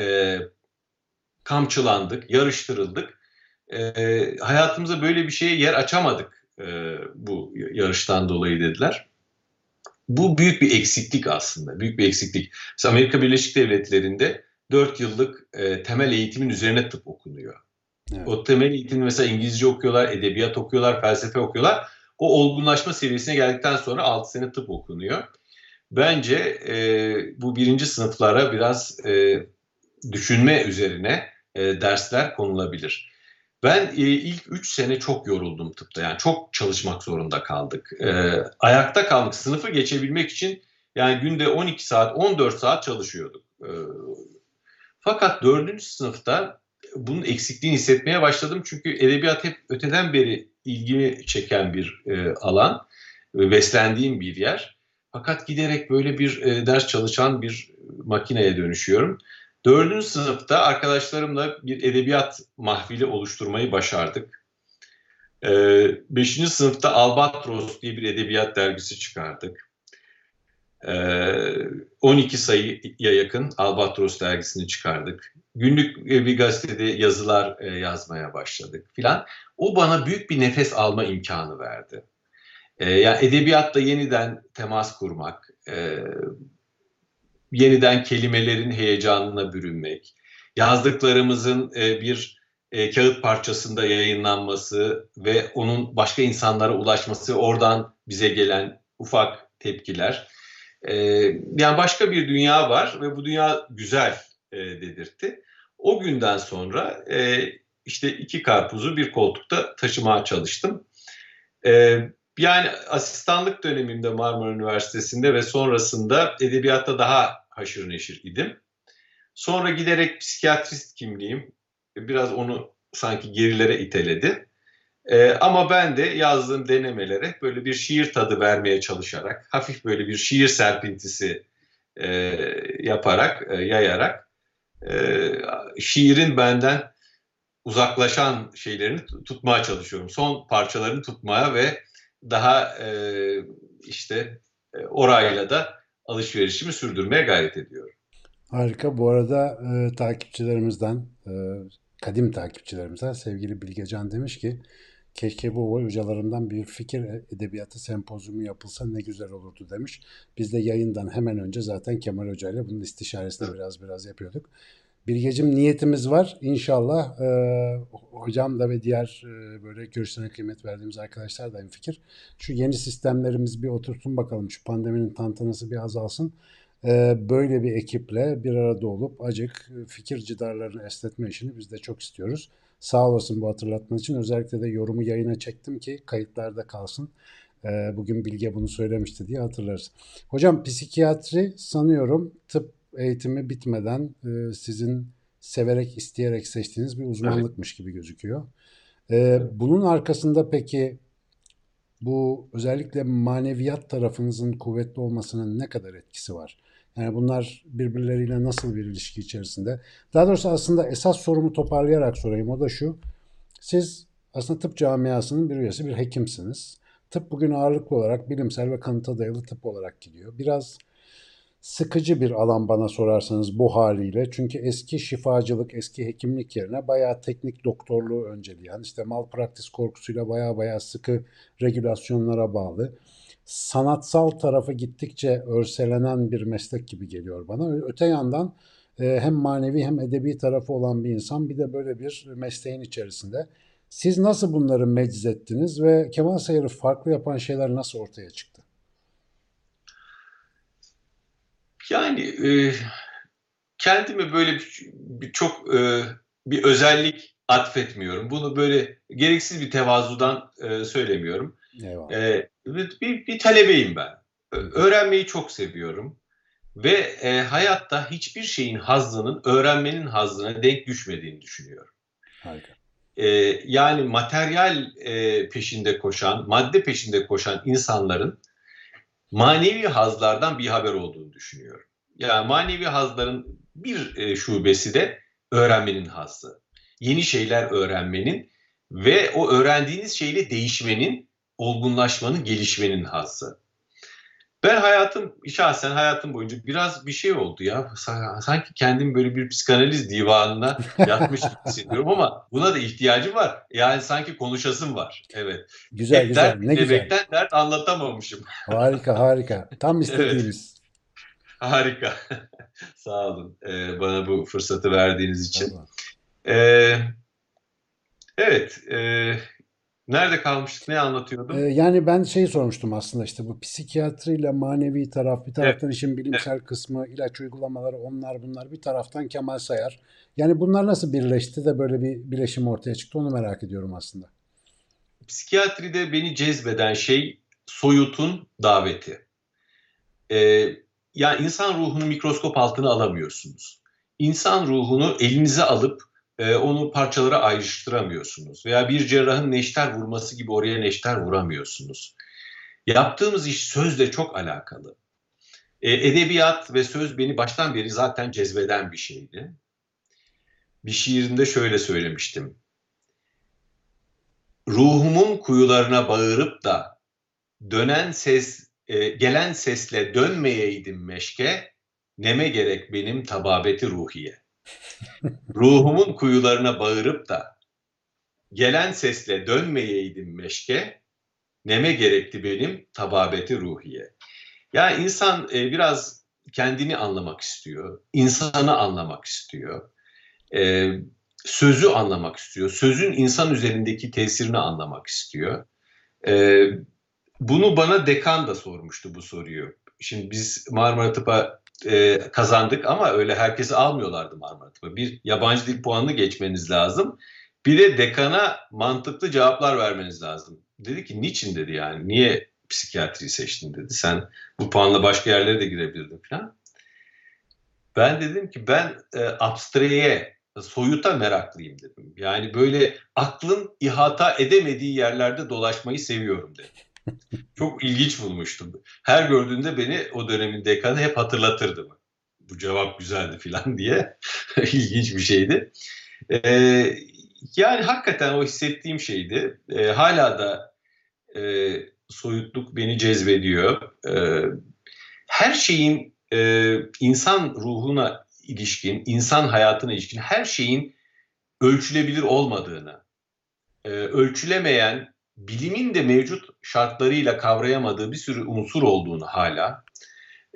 kamçılandık, yarıştırıldık. Hayatımıza böyle bir şeye yer açamadık bu yarıştan dolayı dediler. Bu büyük bir eksiklik aslında, büyük bir eksiklik. Mesela Amerika Birleşik Devletleri'nde 4 yıllık temel eğitimin üzerine tıp okunuyor. Evet. O temel eğitim, mesela İngilizce okuyorlar, edebiyat okuyorlar, felsefe okuyorlar. O olgunlaşma seviyesine geldikten sonra 6 sene tıp okunuyor. Bence bu birinci sınıflara biraz düşünme üzerine dersler konulabilir. Ben ilk 3 sene çok yoruldum tıpta. Yani çok çalışmak zorunda kaldık. Ayakta kaldık. Sınıfı geçebilmek için yani günde 12 saat, 14 saat çalışıyorduk. Fakat 4. sınıfta bunun eksikliğini hissetmeye başladım. Çünkü edebiyat hep öteden beri ilgimi çeken bir alan, beslendiğim bir yer. Fakat giderek böyle bir ders çalışan bir makineye dönüşüyorum. 4. sınıfta arkadaşlarımla bir edebiyat mahfili oluşturmayı başardık. 5. sınıfta Albatros diye bir edebiyat dergisi çıkardık. 12 sayıya yakın Albatros dergisini çıkardık. Günlük bir gazetede yazılar yazmaya başladık filan. O bana büyük bir nefes alma imkanı verdi. Yani edebiyatla yeniden temas kurmak, yeniden kelimelerin heyecanına bürünmek, yazdıklarımızın bir kağıt parçasında yayınlanması ve onun başka insanlara ulaşması, oradan bize gelen ufak tepkiler. Yani başka bir dünya var ve bu dünya güzel dedirtti. O günden sonra işte 2 karpuzu bir koltukta taşımaya çalıştım. Yani asistanlık dönemimde Marmara Üniversitesi'nde ve sonrasında edebiyatta daha haşır neşir idim. Sonra giderek psikiyatrist kimliğim biraz onu sanki gerilere iteledi. Ama ben de yazdığım denemelere böyle bir şiir tadı vermeye çalışarak, hafif böyle bir şiir serpintisi yaparak, yayarak şiirin benden uzaklaşan şeylerini tutmaya çalışıyorum. Son parçalarını tutmaya ve daha işte orayla da alışverişimi sürdürmeye gayret ediyorum. Harika. Bu arada takipçilerimizden, kadim takipçilerimizden sevgili Bilgecan demiş ki, keşke bu hocalarımdan bir fikir edebiyatı sempozyumu yapılsa ne güzel olurdu demiş. Biz de yayından hemen önce zaten Kemal Hoca ile bunun istişaresini biraz yapıyorduk. Bilgeciğim, niyetimiz var. İnşallah hocam da ve diğer böyle görüşlerine kıymet verdiğimiz arkadaşlar da aynı fikir. Şu yeni sistemlerimiz bir otursun bakalım. Şu pandeminin tantanası bir azalsın. Böyle bir ekiple bir arada olup acık fikir cidarlarını esnetme işini biz de çok istiyoruz. Sağ olasın bu hatırlatma için. Özellikle de yorumu yayına çektim ki kayıtlarda kalsın. Bugün Bilge bunu söylemişti diye hatırlarız. Hocam, psikiyatri sanıyorum tıp eğitimi bitmeden sizin severek, isteyerek seçtiğiniz bir uzmanlıkmış gibi gözüküyor. Bunun arkasında peki bu özellikle maneviyat tarafınızın kuvvetli olmasının ne kadar etkisi var? Yani bunlar birbirleriyle nasıl bir ilişki içerisinde? Daha doğrusu aslında esas sorumu toparlayarak sorayım. O da şu: siz aslında tıp camiasının bir üyesi, bir hekimsiniz. Tıp bugün ağırlıklı olarak bilimsel ve kanıta dayalı tıp olarak gidiyor. Biraz sıkıcı bir alan bana sorarsanız bu haliyle. Çünkü eski şifacılık, eski hekimlik yerine bayağı teknik doktorluğu önceleyen, işte malpraktis korkusuyla bayağı sıkı regülasyonlara bağlı, sanatsal tarafı gittikçe örselenen bir meslek gibi geliyor bana. Öte yandan hem manevi hem edebi tarafı olan bir insan, bir de böyle bir mesleğin içerisinde. Siz nasıl bunları meclis ettiniz ve Kemal Sayır'ı farklı yapan şeyler nasıl ortaya çıktı? Yani kendime böyle bir özellik atfetmiyorum. Bunu böyle gereksiz bir tevazudan söylemiyorum. Bir talebeyim ben. Öğrenmeyi çok seviyorum. Ve hayatta hiçbir şeyin hazzının öğrenmenin hazzına denk düşmediğini düşünüyorum. Harika. Yani materyal peşinde koşan, madde peşinde koşan insanların manevi hazlardan bir haber olduğunu düşünüyorum. Yani manevi hazların bir şubesi de öğrenmenin hazzı. Yeni şeyler öğrenmenin ve o öğrendiğiniz şeyle değişmenin, olgunlaşmanın, gelişmenin hazzı. Ben şahsen hayatım boyunca biraz bir şey oldu ya. Sanki kendim böyle bir psikanaliz divanına yatmış gibi hissediyorum ama buna da ihtiyacım var. Yani sanki konuşasım var. Evet. Güzel güzel. Ne güzel. Demekten dert anlatamamışım. Harika harika. Tam istediğimiz. Evet. Harika. Sağ olun bana bu fırsatı verdiğiniz için. Tamam. Nerede kalmıştık? Ne anlatıyordum? Yani ben sormuştum aslında, işte bu psikiyatriyle manevi taraf, bir taraftan işin bilimsel kısmı, ilaç uygulamaları, onlar bunlar, bir taraftan Kemal Sayar. Yani bunlar nasıl birleşti de böyle bir birleşim ortaya çıktı, onu merak ediyorum aslında. Psikiyatride beni cezbeden şey soyutun daveti. Yani insan ruhunu mikroskop altına alamıyorsunuz. İnsan ruhunu elinize alıp onu parçalara ayrıştıramıyorsunuz. Veya bir cerrahın neşter vurması gibi oraya neşter vuramıyorsunuz. Yaptığımız iş sözle çok alakalı. Edebiyat ve söz beni baştan beri zaten cezbeden bir şeydi. Bir şiirimde şöyle söylemiştim. Ruhumun kuyularına bağırıp da dönen ses, gelen sesle dönmeyeydim meşke, neme gerek benim tababeti ruhiye. Ruhumun kuyularına bağırıp da gelen sesle dönmeyeydim meşke, neme gerekti benim tababeti ruhiye. Yani insan biraz kendini anlamak istiyor, insanı anlamak istiyor, sözü anlamak istiyor, sözün insan üzerindeki tesirini anlamak istiyor. Bunu bana dekan da sormuştu, bu soruyu. Şimdi biz Marmara Tıp'a kazandık ama öyle herkesi almıyorlardı Marmara Tıp'a. Bir yabancı dil puanını geçmeniz lazım. Bir de dekana mantıklı cevaplar vermeniz lazım. Dedi ki niçin dedi yani. Niye psikiyatriyi seçtin dedi. Sen bu puanla başka yerlere de girebilirdin falan. Ben dedim ki ben abstreye, soyuta meraklıyım dedim. Yani böyle aklın ihata edemediği yerlerde dolaşmayı seviyorum dedim. Çok ilginç bulmuştum. Her gördüğünde beni o dönemin dekanı hep hatırlatırdı. Bu cevap güzeldi falan diye. İlginç bir şeydi. Yani hakikaten o hissettiğim şeydi. Hala da soyutluk beni cezbediyor. Her şeyin insan ruhuna ilişkin, insan hayatına ilişkin her şeyin ölçülebilir olmadığını, ölçülemeyen, bilimin de mevcut şartlarıyla kavrayamadığı bir sürü unsur olduğunu hala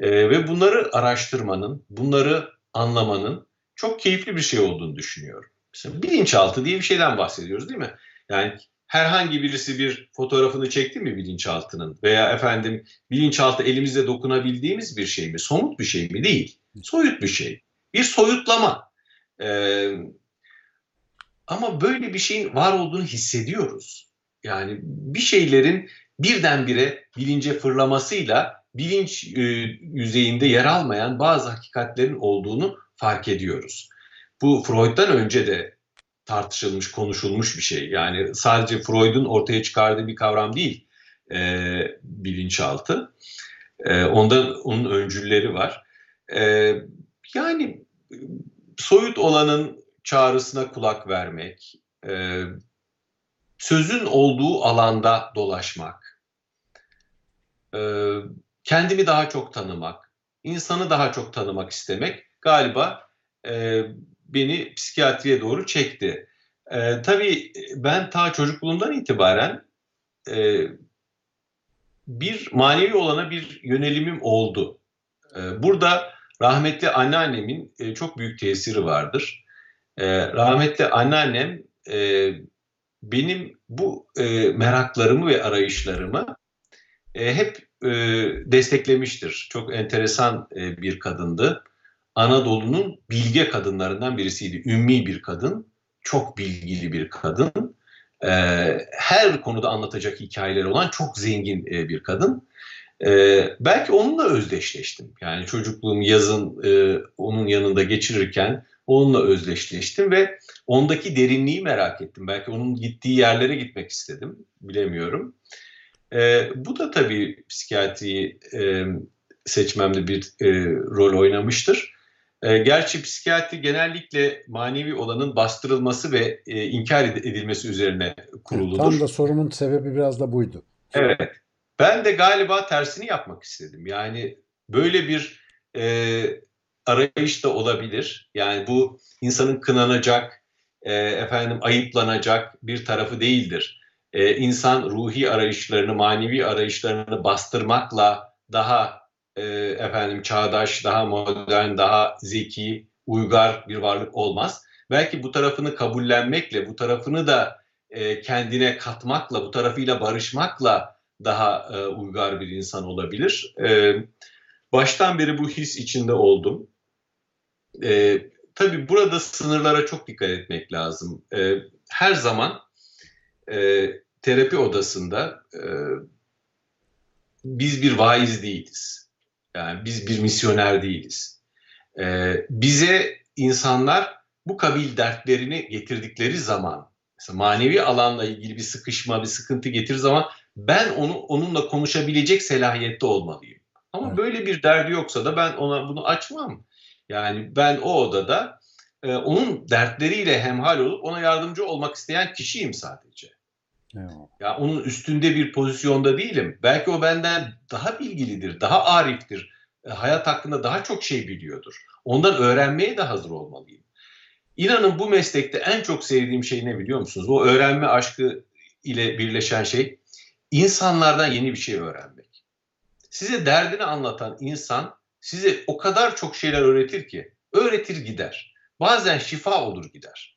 ve bunları araştırmanın, bunları anlamanın çok keyifli bir şey olduğunu düşünüyorum. Mesela bilinçaltı diye bir şeyden bahsediyoruz değil mi? Yani herhangi birisi bir fotoğrafını çekti mi bilinçaltının veya bilinçaltı elimizle dokunabildiğimiz bir şey mi? Somut bir şey mi? Değil. Soyut bir şey. Bir soyutlama. Ama böyle bir şeyin var olduğunu hissediyoruz. Yani bir şeylerin birdenbire bilince fırlamasıyla bilinç yüzeyinde yer almayan bazı hakikatlerin olduğunu fark ediyoruz. Bu Freud'dan önce de tartışılmış, konuşulmuş bir şey. Yani sadece Freud'un ortaya çıkardığı bir kavram değil bilinçaltı. Onun öncülleri var. Yani soyut olanın çağrısına kulak vermek, sözün olduğu alanda dolaşmak, kendimi daha çok tanımak, insanı daha çok tanımak istemek galiba beni psikiyatriye doğru çekti. Tabii ben ta çocukluğumdan itibaren bir manevi olana bir yönelimim oldu. Burada rahmetli anneannemin çok büyük tesiri vardır. Rahmetli anneannem benim bu meraklarımı ve arayışlarımı hep desteklemiştir. Çok enteresan bir kadındı. Anadolu'nun bilge kadınlarından birisiydi. Ümmi bir kadın, çok bilgili bir kadın. Her konuda anlatacak hikayeleri olan çok zengin bir kadın. Belki onunla özdeşleştim. Yani çocukluğum yazın onun yanında geçirirken onunla özdeşleştim ve ondaki derinliği merak ettim. Belki onun gittiği yerlere gitmek istedim. Bilemiyorum. Bu da tabii psikiyatriyi seçmemde bir rol oynamıştır. Gerçi psikiyatri genellikle manevi olanın bastırılması ve inkar edilmesi üzerine kuruludur. Tam da sorumun sebebi biraz da buydu. Evet. Ben de galiba tersini yapmak istedim. Yani böyle bir arayış da olabilir. Yani bu insanın kınanacak, ayıplanacak bir tarafı değildir. İnsan ruhi arayışlarını, manevi arayışlarını bastırmakla daha çağdaş, daha modern, daha zeki, uygar bir varlık olmaz. Belki bu tarafını kabullenmekle, bu tarafını da kendine katmakla, bu tarafıyla barışmakla daha uygar bir insan olabilir. Baştan beri bu his içinde oldum. Tabii burada sınırlara çok dikkat etmek lazım. Her zaman terapi odasında biz bir vaiz değiliz. Yani biz bir misyoner değiliz. Bize insanlar bu kabil dertlerini getirdikleri zaman, mesela manevi alanla ilgili bir sıkışma, bir sıkıntı getirir zaman ben onunla konuşabilecek selahiyette olmalıyım. Ama evet, böyle bir derdi yoksa da ben ona bunu açmam. Yani ben o odada onun dertleriyle hemhal olup ona yardımcı olmak isteyen kişiyim sadece. Evet. Ya onun üstünde bir pozisyonda değilim. Belki o benden daha bilgilidir, daha ariftir. Hayat hakkında daha çok şey biliyordur. Ondan öğrenmeye de hazır olmalıyım. İnanın bu meslekte en çok sevdiğim şey ne biliyor musunuz? O öğrenme aşkı ile birleşen şey insanlardan yeni bir şey öğrenmek. Size derdini anlatan insan size o kadar çok şeyler öğretir ki, öğretir gider. Bazen şifa olur gider.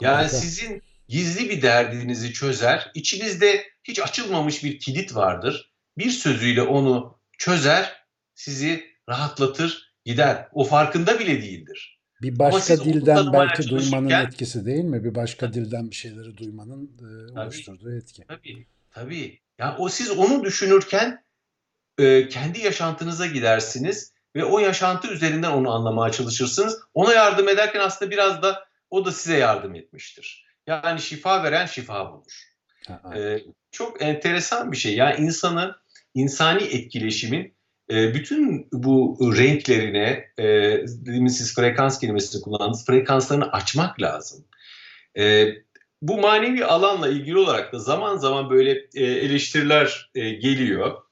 Yani evet, sizin gizli bir derdinizi çözer, içinizde hiç açılmamış bir kilit vardır. Bir sözüyle onu çözer, sizi rahatlatır, gider. O farkında bile değildir. Bir başka dilden belki duymanın etkisi değil mi? Bir başka dilden bir şeyleri duymanın oluşturduğu etki. Tabii, tabii. Yani siz onu düşünürken kendi yaşantınıza gidersiniz ve o yaşantı üzerinden onu anlamaya çalışırsınız. Ona yardım ederken aslında biraz da o da size yardım etmiştir. Yani şifa veren şifa bulur. Çok enteresan bir şey. Yani insani etkileşimin bütün bu renklerine, siz frekans kelimesini kullandınız, frekanslarını açmak lazım. Bu manevi alanla ilgili olarak da zaman zaman böyle eleştiriler geliyor.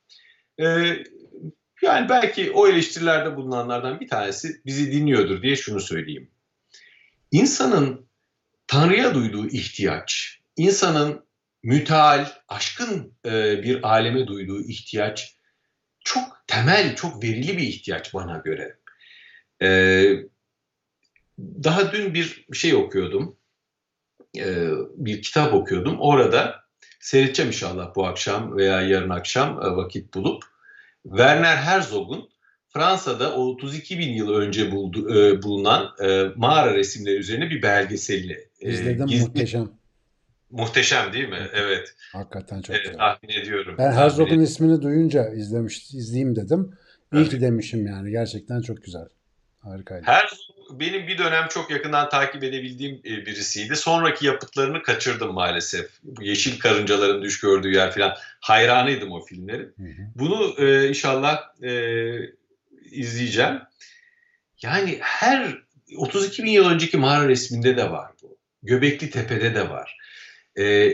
Yani belki o eleştirilerde bulunanlardan bir tanesi bizi dinliyordur diye şunu söyleyeyim. İnsanın Tanrı'ya duyduğu ihtiyaç, insanın müteal, aşkın bir aleme duyduğu ihtiyaç çok temel, çok verili bir ihtiyaç bana göre. Daha dün bir şey okuyordum, bir kitap okuyordum. Orada seyredeceğim inşallah bu akşam veya yarın akşam vakit bulup Werner Herzog'un Fransa'da 32 bin yıl önce bulunan mağara resimleri üzerine bir belgeseli. Muhteşem değil mi? Evet. Hakikaten çok güzel. Tahmin ediyorum. Ben Herzog'un ismini duyunca izleyeyim dedim. İyi ki demişim yani. Gerçekten çok güzel. Harikaydı. Herzog benim bir dönem çok yakından takip edebildiğim birisiydi. Sonraki yapıtlarını kaçırdım maalesef. Bu Yeşil Karıncaların Düş Gördüğü Yer falan. Hayranıydım o filmlerin. Hı hı. Bunu inşallah izleyeceğim. Yani her 32 bin yıl önceki mağara resminde de var bu. Göbekli Tepe'de de var.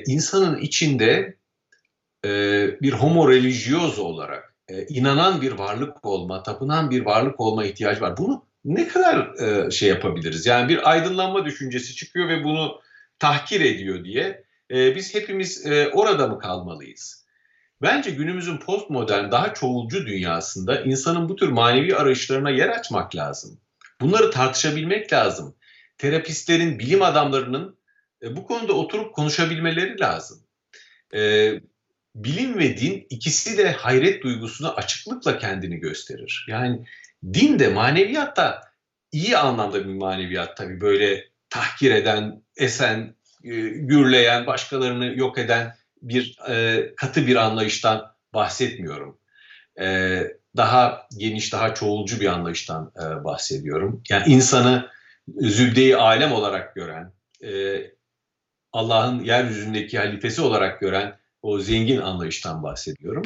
İnsanın içinde bir homo religioso olarak inanan bir varlık olma, tapınan bir varlık olma ihtiyacı var. Bunu ne kadar şey yapabiliriz? Yani bir aydınlanma düşüncesi çıkıyor ve bunu tahkir ediyor diye biz hepimiz orada mı kalmalıyız? Bence günümüzün postmodern, daha çoğulcu dünyasında insanın bu tür manevi arayışlarına yer açmak lazım. Bunları tartışabilmek lazım. Terapistlerin, bilim adamlarının bu konuda oturup konuşabilmeleri lazım. Bilim ve din ikisi de hayret duygusuna açıklıkla kendini gösterir. Yani din de maneviyat da iyi anlamda bir maneviyat tabii, böyle tahkir eden, esen, gürleyen, başkalarını yok eden bir katı bir anlayıştan bahsetmiyorum. Daha geniş, daha çoğulcu bir anlayıştan bahsediyorum. Yani insanı zübde-i alem olarak gören, Allah'ın yeryüzündeki halifesi olarak gören o zengin anlayıştan bahsediyorum.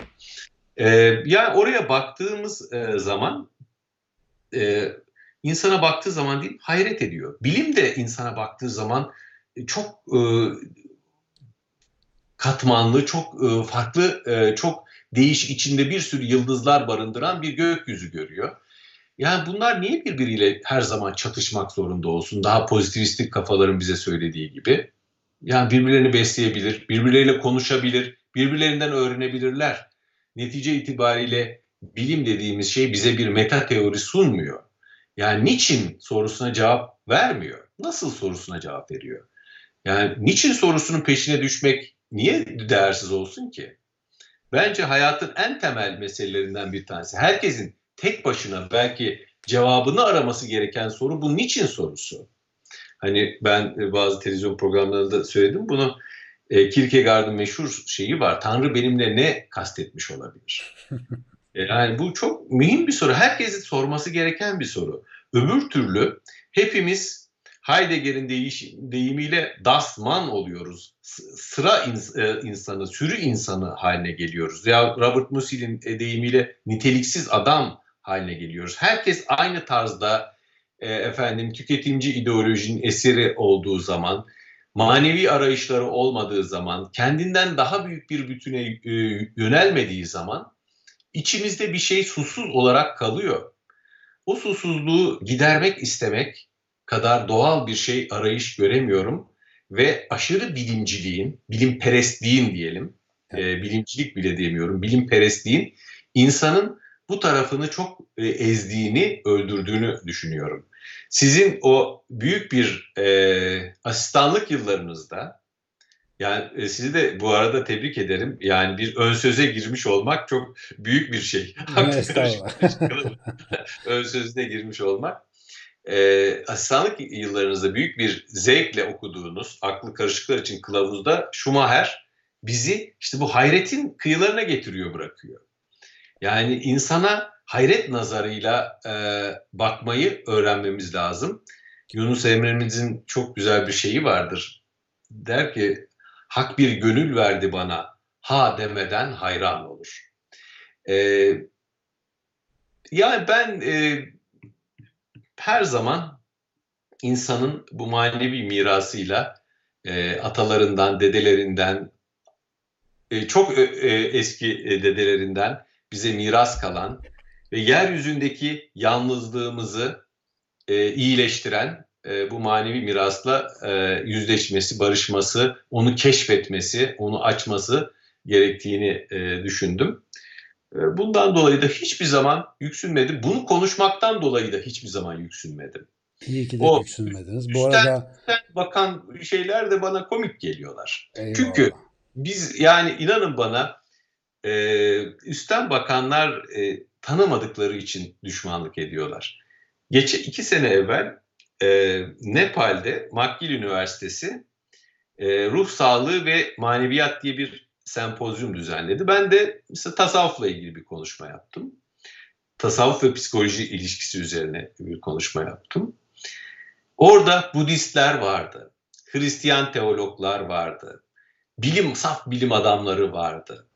Yani oraya baktığımız zaman, insana baktığı zaman değil, hayret ediyor. Bilim de insana baktığı zaman çok katmanlı, çok farklı, çok değiş, içinde bir sürü yıldızlar barındıran bir gökyüzü görüyor. Yani bunlar niye birbiriyle her zaman çatışmak zorunda olsun? Daha pozitivistik kafaların bize söylediği gibi. Yani birbirlerini besleyebilir, birbirleriyle konuşabilir, birbirlerinden öğrenebilirler. Netice itibariyle bilim dediğimiz şey bize bir meta teori sunmuyor. Yani niçin sorusuna cevap vermiyor. Nasıl sorusuna cevap veriyor? Yani niçin sorusunun peşine düşmek niye değersiz olsun ki? Bence hayatın en temel meselelerinden bir tanesi. Herkesin tek başına belki cevabını araması gereken soru bu niçin sorusu. Hani ben bazı televizyon programlarında söyledim bunu. Kierkegaard'ın meşhur şeyi var. Tanrı benimle ne kastetmiş olabilir? Yani bu çok mühim bir soru. Herkesin sorması gereken bir soru. Öbür türlü hepimiz Heidegger'in deyimiyle das man oluyoruz. Sıra insanı, sürü insanı haline geliyoruz. Ya Robert Musil'in deyimiyle niteliksiz adam haline geliyoruz. Herkes aynı tarzda tüketimci ideolojinin eseri olduğu zaman, manevi arayışları olmadığı zaman, kendinden daha büyük bir bütüne yönelmediği zaman içimizde bir şey susuz olarak kalıyor. O susuzluğu gidermek istemek kadar doğal bir şey arayış göremiyorum ve aşırı bilimciliğin, bilimperestliğin diyelim, bilimcilik bile diyemiyorum, bilimperestliğin insanın bu tarafını çok ezdiğini, öldürdüğünü düşünüyorum. Sizin o büyük bir asistanlık yıllarınızda, yani sizi de bu arada tebrik ederim. Yani bir ön söze girmiş olmak çok büyük bir şey. Evet, ön sözüne girmiş olmak. Asistanlık yıllarınızda büyük bir zevkle okuduğunuz aklı karışıklar için kılavuzda Schumacher bizi işte bu hayretin kıyılarına getiriyor, bırakıyor. Yani insana hayret nazarıyla bakmayı öğrenmemiz lazım. Yunus Emre'mizin çok güzel bir şeyi vardır. Der ki, hak bir gönül verdi bana, ha demeden hayran olur. Yani ben her zaman insanın bu manevi mirasıyla atalarından, dedelerinden, çok eski dedelerinden bize miras kalan ve yeryüzündeki yalnızlığımızı iyileştiren bu manevi mirasla yüzleşmesi, barışması, onu keşfetmesi, onu açması gerektiğini düşündüm. Bundan dolayı da hiçbir zaman yüksünmedim. Bunu konuşmaktan dolayı da hiçbir zaman yüksünmedim. İyi ki de yüksünmediniz. Bu arada bakan şeyler de bana komik geliyorlar. Eyvallah. Çünkü biz, yani inanın bana, üstten bakanlar tanımadıkları için düşmanlık ediyorlar. İki sene evvel Nepal'de McGill Üniversitesi ruh sağlığı ve maneviyat diye bir sempozyum düzenledi. Ben de mesela tasavvufla ilgili bir konuşma yaptım. Tasavvuf ve psikoloji ilişkisi üzerine bir konuşma yaptım. Orada Budistler vardı, Hristiyan teologlar vardı, saf bilim adamları vardı.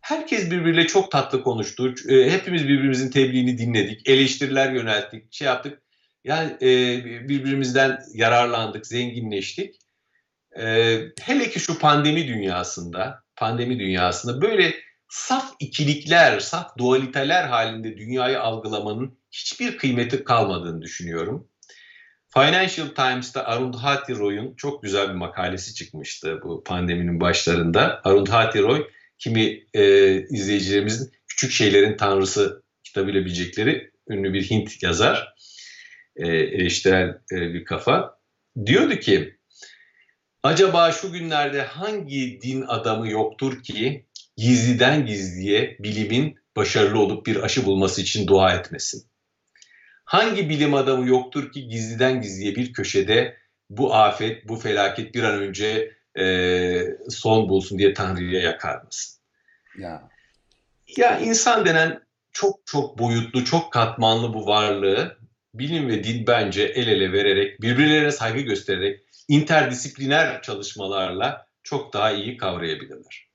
Herkes birbiriyle çok tatlı konuştu. Hepimiz birbirimizin tebliğini dinledik. Eleştiriler yönelttik. Şey yaptık. Yani birbirimizden yararlandık, zenginleştik. Hele ki şu pandemi dünyasında böyle saf ikilikler, saf dualiteler halinde dünyayı algılamanın hiçbir kıymeti kalmadığını düşünüyorum. Financial Times'ta Arundhati Roy'un çok güzel bir makalesi çıkmıştı bu pandeminin başlarında. Arundhati Roy, kimi izleyicilerimizin Küçük Şeylerin Tanrısı kitabıyla bilecekleri ünlü bir Hint yazar, eleştirel bir kafa. Diyordu ki, acaba şu günlerde hangi din adamı yoktur ki gizliden gizliye bilimin başarılı olup bir aşı bulması için dua etmesin? Hangi bilim adamı yoktur ki gizliden gizliye bir köşede bu afet, bu felaket bir an önce son bulsun diye Tanrı'ya yakarmasın? Ya insan denen çok boyutlu, çok katmanlı bu varlığı bilim ve din bence el ele vererek, birbirlerine saygı göstererek, interdisipliner çalışmalarla çok daha iyi kavrayabilirler.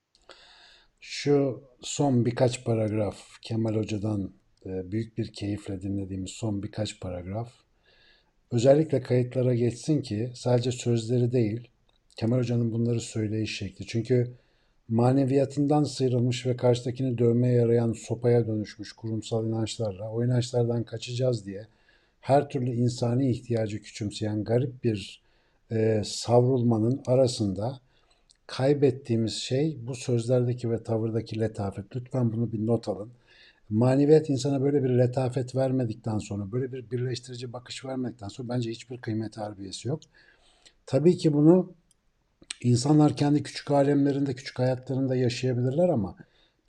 Şu son birkaç paragraf, Kemal Hoca'dan büyük bir keyifle dinlediğimiz son birkaç paragraf özellikle kayıtlara geçsin ki sadece sözleri değil, Kemal Hoca'nın bunları söyleyiş şekli. Çünkü maneviyatından sıyrılmış ve karşıdakini dövmeye yarayan sopaya dönüşmüş kurumsal inançlarla, o inançlardan kaçacağız diye her türlü insani ihtiyacı küçümseyen garip bir savrulmanın arasında kaybettiğimiz şey bu sözlerdeki ve tavırdaki letafet. Lütfen bunu bir not alın. Maneviyat insana böyle bir letafet vermedikten sonra, böyle bir birleştirici bakış vermedikten sonra bence hiçbir kıymet harbiyesi yok. Tabii ki bunu insanlar kendi küçük alemlerinde, küçük hayatlarında yaşayabilirler ama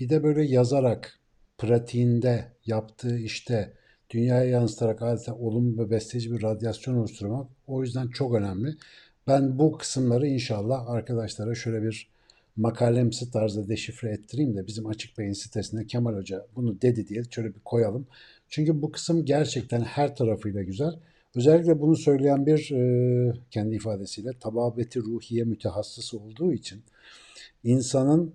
bir de böyle yazarak, pratiğinde, yaptığı işte dünyaya yansıtarak adeta olumlu ve besleyici bir radyasyon oluşturmak o yüzden çok önemli. Ben bu kısımları inşallah arkadaşlara şöyle bir makalemsi tarzda deşifre ettireyim de bizim Açık Beyin sitesinde Kemal Hoca bunu dedi diye şöyle bir koyalım. Çünkü bu kısım gerçekten her tarafıyla güzel. Özellikle bunu söyleyen bir kendi ifadesiyle tababeti ruhiye mütehassısı olduğu için insanın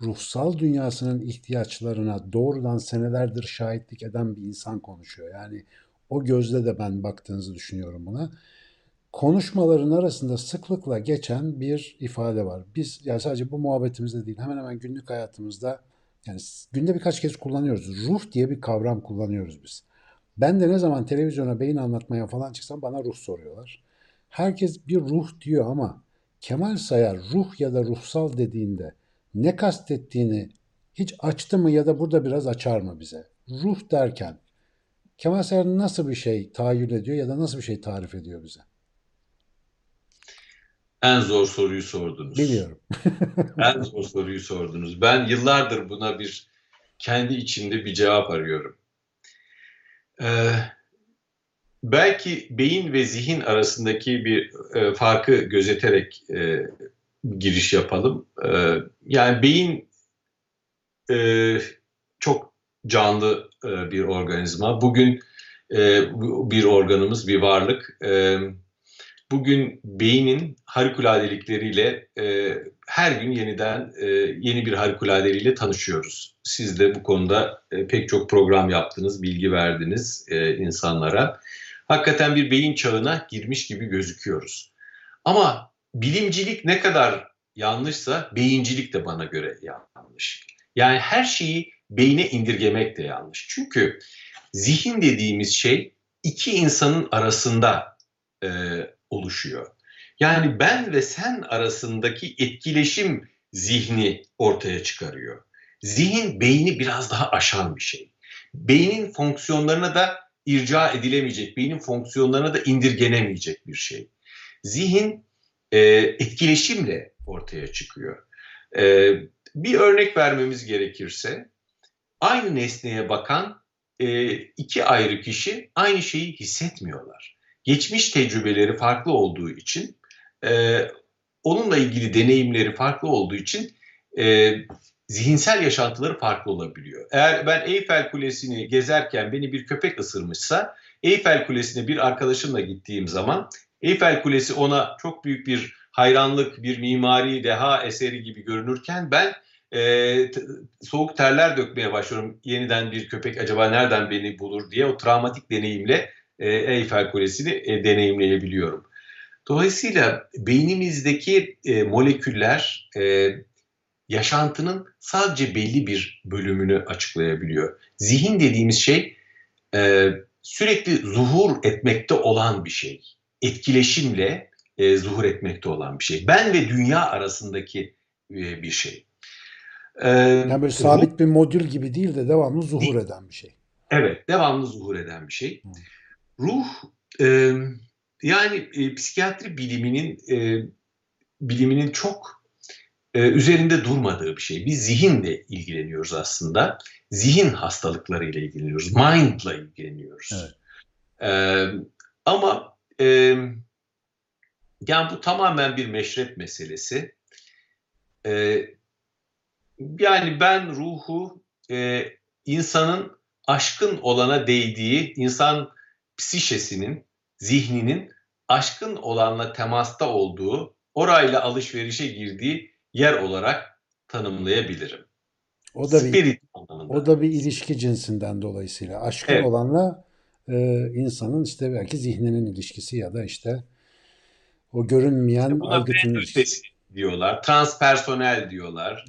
ruhsal dünyasının ihtiyaçlarına doğrudan senelerdir şahitlik eden bir insan konuşuyor. Yani o gözle de ben baktığınızı düşünüyorum buna. Konuşmaların arasında sıklıkla geçen bir ifade var. Biz yani sadece bu muhabbetimizde değil, hemen hemen günlük hayatımızda yani günde birkaç kez kullanıyoruz. Ruh diye bir kavram kullanıyoruz biz. Ben de ne zaman televizyona beyin anlatmaya falan çıksam bana ruh soruyorlar. Herkes bir ruh diyor ama Kemal Sayar ruh ya da ruhsal dediğinde ne kastettiğini hiç açtı mı ya da burada biraz açar mı bize? Ruh derken Kemal Sayar nasıl bir şey tahayyül ediyor ya da nasıl bir şey tarif ediyor bize? En zor soruyu sordunuz. Biliyorum. En zor soruyu sordunuz. Ben yıllardır buna bir kendi içimde bir cevap arıyorum. Belki beyin ve zihin arasındaki bir farkı gözeterek giriş yapalım. Yani beyin çok canlı bir organizma. Bugün bir organımız, bir varlık. Bugün beynin harikuladeleriyle her gün yeniden yeni bir harikulade tanışıyoruz. Siz de bu konuda pek çok program yaptınız, bilgi verdiniz insanlara. Hakikaten bir beyin çağına girmiş gibi gözüküyoruz. Ama bilimcilik ne kadar yanlışsa beyincilik de bana göre yanlış. Yani her şeyi beyne indirgemek de yanlış. Çünkü zihin dediğimiz şey iki insanın arasında oluşuyor. Yani ben ve sen arasındaki etkileşim zihni ortaya çıkarıyor. Zihin beyni biraz daha aşan bir şey. Beynin fonksiyonlarına da irca edilemeyecek, beynin fonksiyonlarına da indirgenemeyecek bir şey. Zihin etkileşimle ortaya çıkıyor. Bir örnek vermemiz gerekirse aynı nesneye bakan iki ayrı kişi aynı şeyi hissetmiyorlar. Geçmiş tecrübeleri farklı olduğu için, onunla ilgili deneyimleri farklı olduğu için zihinsel yaşantıları farklı olabiliyor. Eğer ben Eyfel Kulesi'ni gezerken beni bir köpek ısırmışsa, Eyfel Kulesi'ne bir arkadaşımla gittiğim zaman, Eyfel Kulesi ona çok büyük bir hayranlık, bir mimari deha eseri gibi görünürken ben soğuk terler dökmeye başlıyorum. Yeniden bir köpek acaba nereden beni bulur diye o travmatik deneyimle Eyfel Kulesi'ni deneyimleyebiliyorum. Dolayısıyla beynimizdeki moleküller yaşantının sadece belli bir bölümünü açıklayabiliyor. Zihin dediğimiz şey sürekli zuhur etmekte olan bir şey. Etkileşimle zuhur etmekte olan bir şey. Ben ve dünya arasındaki bir şey. Yani böyle sabit bir modül gibi değil de devamlı zuhur eden bir şey. Evet, devamlı zuhur eden bir şey. Ruh, yani psikiyatri biliminin çok üzerinde durmadığı bir şey. Biz zihinle ilgileniyoruz aslında. Zihin hastalıklarıyla ilgileniyoruz. Mind'la ilgileniyoruz. Evet. Ama yani bu tamamen bir meşrep meselesi. Yani ben ruhu insanın aşkın olana değdiği, insan psişesinin, zihninin aşkın olanla temasta olduğu, orayla alışverişe girdiği yer olarak tanımlayabilirim. O da Spirit anlamında. O da bir ilişki cinsinden dolayısıyla. Aşkın evet. olanla insanın işte belki zihninin ilişkisi ya da işte o görünmeyen işte algıtının ilişkisi diyorlar. Transpersonel diyorlar.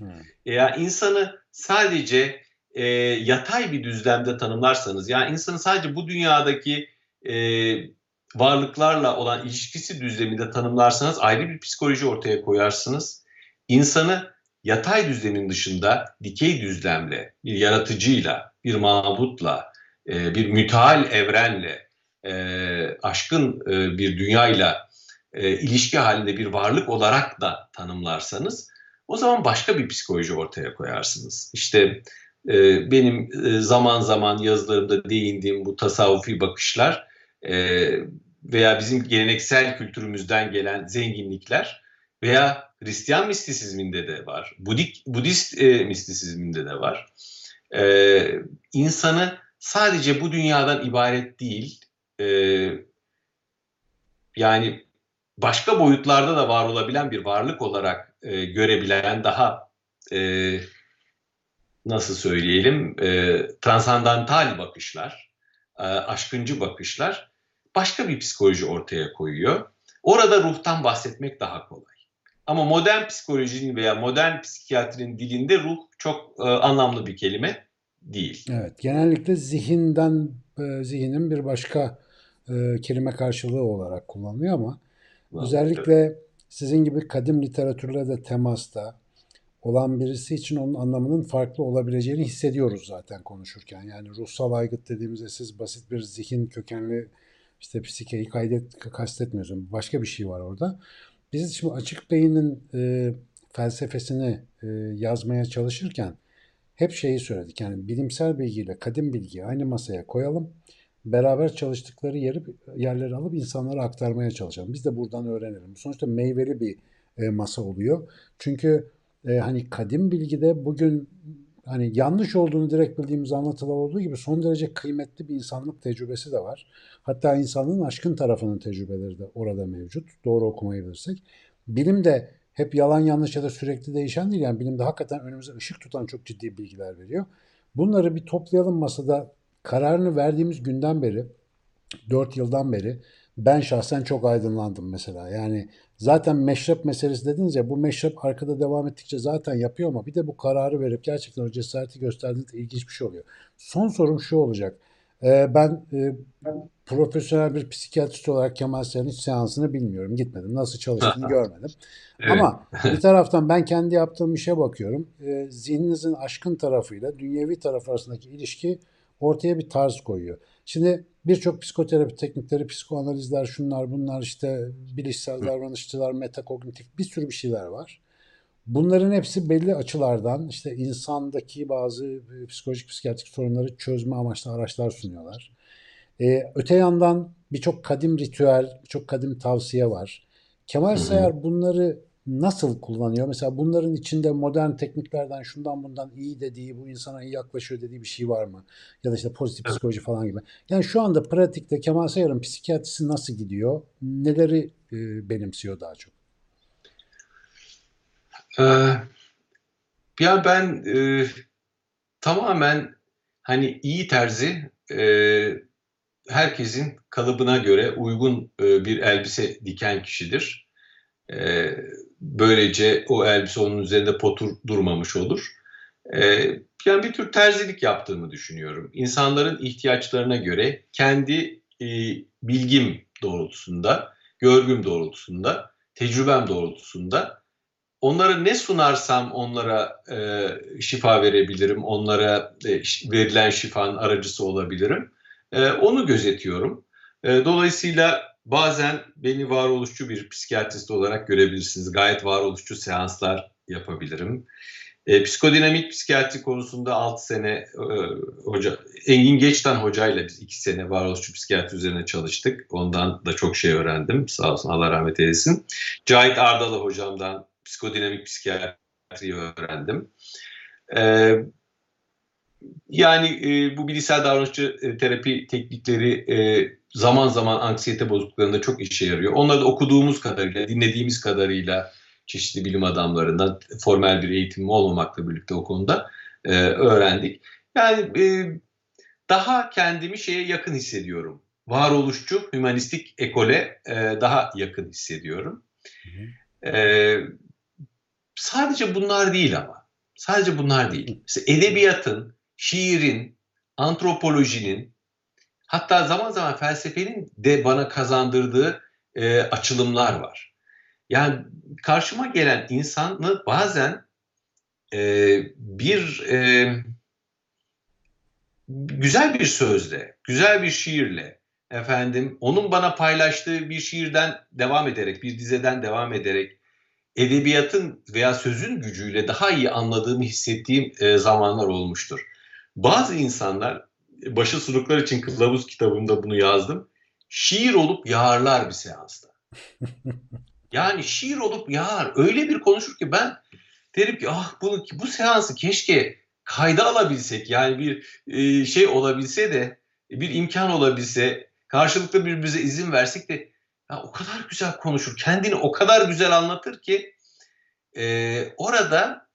Yani insanı sadece yatay bir düzlemde tanımlarsanız, yani insanın sadece bu dünyadaki varlıklarla olan ilişkisi düzleminde tanımlarsanız ayrı bir psikoloji ortaya koyarsınız. İnsanı yatay düzlemin dışında dikey düzlemle, bir yaratıcıyla, bir mabutla, bir müteal evrenle, aşkın bir dünyayla ilişki halinde bir varlık olarak da tanımlarsanız o zaman başka bir psikoloji ortaya koyarsınız. İşte benim zaman zaman yazılarımda değindiğim bu tasavvufi bakışlar veya bizim geleneksel kültürümüzden gelen zenginlikler veya Hristiyan mistisizminde de var, Budist mistisizminde de var. İnsanı sadece bu dünyadan ibaret değil, yani başka boyutlarda da var olabilen bir varlık olarak görebilen, daha nasıl söyleyelim, transandantal bakışlar, aşkıncı bakışlar başka bir psikoloji ortaya koyuyor. Orada ruhtan bahsetmek daha kolay. Ama modern psikolojinin veya modern psikiyatrinin dilinde ruh çok anlamlı bir kelime değil. Evet, genellikle zihnin bir başka kelime karşılığı olarak kullanılıyor ama özellikle sizin gibi kadim literatürle de temasta olan birisi için onun anlamının farklı olabileceğini hissediyoruz zaten konuşurken. Yani ruhsal aygıt dediğimizde siz basit bir zihin kökenli işte psikeyi kastetmiyorsunuz. Başka bir şey var orada. Biz şimdi açık beynin felsefesini yazmaya çalışırken hep şeyi söyledik. Yani bilimsel bilgiyle kadim bilgiyi aynı masaya koyalım. Beraber çalıştıkları yerleri alıp insanlara aktarmaya çalışalım. Biz de buradan öğrenelim. Sonuçta meyveli bir masa oluyor. Çünkü hani kadim bilgide bugün hani yanlış olduğunu direkt bildiğimiz anlatılar olduğu gibi son derece kıymetli bir insanlık tecrübesi de var. Hatta insanlığın aşkın tarafının tecrübeleri de orada mevcut. Doğru okumayı bilirsek. Bilim de hep yalan yanlış ya da sürekli değişen değil. Yani bilim de hakikaten önümüze ışık tutan çok ciddi bilgiler veriyor. Bunları bir toplayalım masada. Kararını verdiğimiz günden beri, 4 yıldan beri ben şahsen çok aydınlandım mesela. Yani zaten meşrep meselesi dediniz ya, bu meşrep arkada devam ettikçe zaten yapıyor ama bir de bu kararı verip gerçekten o cesareti gösterdiğiniz ilginç bir şey oluyor. Son sorum şu olacak. Ben profesyonel bir psikiyatrist olarak Kemal Sen'in hiç seansını bilmiyorum. Gitmedim. Nasıl çalıştığını görmedim. Evet. Ama bir taraftan ben kendi yaptığım işe bakıyorum. Zihninizin aşkın tarafıyla dünyevi taraf arasındaki ilişki ortaya bir tarz koyuyor. Şimdi birçok psikoterapi teknikleri, psikoanalizler, şunlar bunlar işte bilişsel davranışçılar, metakognitif bir sürü bir şeyler var. Bunların hepsi belli açılardan işte insandaki bazı psikolojik, psikiyatrik sorunları çözme amaçlı araçlar sunuyorlar. Öte yandan birçok kadim ritüel, birçok kadim tavsiye var. Kemal Sayar bunları nasıl kullanıyor? Mesela bunların içinde modern tekniklerden şundan bundan iyi dediği, bu insana iyi yaklaşıyor dediği bir şey var mı? Ya da işte pozitif psikoloji falan gibi. Yani şu anda pratikte Kemal Sayar'ın psikiyatrisi nasıl gidiyor? Neleri benimsiyor daha çok? Ya ben tamamen hani iyi terzi herkesin kalıbına göre uygun bir elbise diken kişidir. Böylece o elbise onun üzerinde potur durmamış olur. Yani bir tür terzilik yaptığımı düşünüyorum. İnsanların ihtiyaçlarına göre kendi bilgim doğrultusunda, görgüm doğrultusunda, tecrübem doğrultusunda onlara ne sunarsam onlara şifa verebilirim, onlara verilen şifanın aracısı olabilirim. Onu gözetiyorum. Dolayısıyla bazen beni varoluşçu bir psikiyatrist olarak görebilirsiniz. Gayet varoluşçu seanslar yapabilirim. Psikodinamik psikiyatri konusunda 6 sene hoca, Engin Geçtan hocayla biz 2 sene varoluşçu psikiyatri üzerine çalıştık. Ondan da çok şey öğrendim. Sağ olsun, Allah rahmet eylesin. Cahit Ardalı hocamdan psikodinamik psikiyatriyi öğrendim. Yani bu bilişsel davranışçı terapi teknikleri zaman zaman anksiyete bozukluklarında çok işe yarıyor. Onları da okuduğumuz kadarıyla, dinlediğimiz kadarıyla çeşitli bilim adamlarından formal bir eğitimim olmamakla birlikte o konuda öğrendik. Yani daha kendimi şeye yakın hissediyorum. Varoluşçu, hümanistik ekole daha yakın hissediyorum. Hı hı. Sadece bunlar değil ama. Sadece bunlar değil. Mesela edebiyatın, şiirin, antropolojinin, hatta zaman zaman felsefenin de bana kazandırdığı açılımlar var. Yani karşıma gelen insanı bazen güzel bir sözle, güzel bir şiirle, efendim onun bana paylaştığı bir şiirden devam ederek, bir dizeden devam ederek edebiyatın veya sözün gücüyle daha iyi anladığımı hissettiğim zamanlar olmuştur. Bazı insanlar, Başı Suluklar için Kılavuz kitabımda bunu yazdım, şiir olup yağarlar bir seansta. Yani şiir olup yağar. Öyle bir konuşur ki ben derim ki ah bu seansı keşke kayda alabilsek. Yani bir şey olabilse de, bir imkan olabilse, karşılıklı birbirimize izin versek de ya o kadar güzel konuşur. Kendini o kadar güzel anlatır ki orada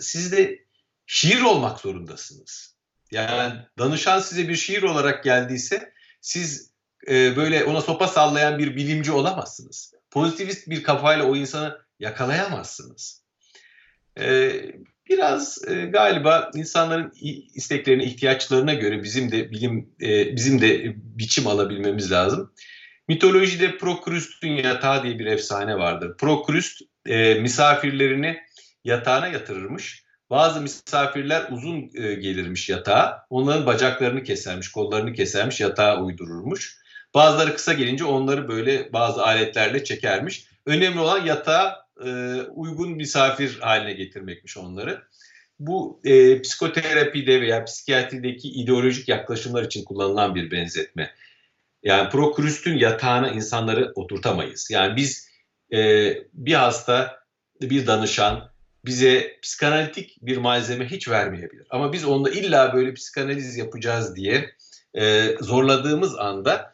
siz de şiir olmak zorundasınız. Yani danışan size bir şiir olarak geldiyse siz böyle ona sopa sallayan bir bilimci olamazsınız. Pozitivist bir kafayla o insanı yakalayamazsınız. Biraz galiba insanların isteklerine, ihtiyaçlarına göre bizim de biçim alabilmemiz lazım. Mitolojide Prokrüst'ün yatağı diye bir efsane vardır. Prokrüst misafirlerini yatağına yatırırmış. Bazı misafirler uzun gelirmiş yatağa. Onların bacaklarını kesermiş, kollarını kesermiş, yatağa uydururmuş. Bazıları kısa gelince onları böyle bazı aletlerle çekermiş. Önemli olan yatağa uygun misafir haline getirmekmiş onları. Bu psikoterapide veya psikiyatrideki ideolojik yaklaşımlar için kullanılan bir benzetme. Yani Prokrüst'ün yatağına insanları oturtamayız. Yani biz bir hasta, bir danışan bize psikanalitik bir malzeme hiç vermeyebilir. Ama biz onunla illa böyle psikanaliz yapacağız diye zorladığımız anda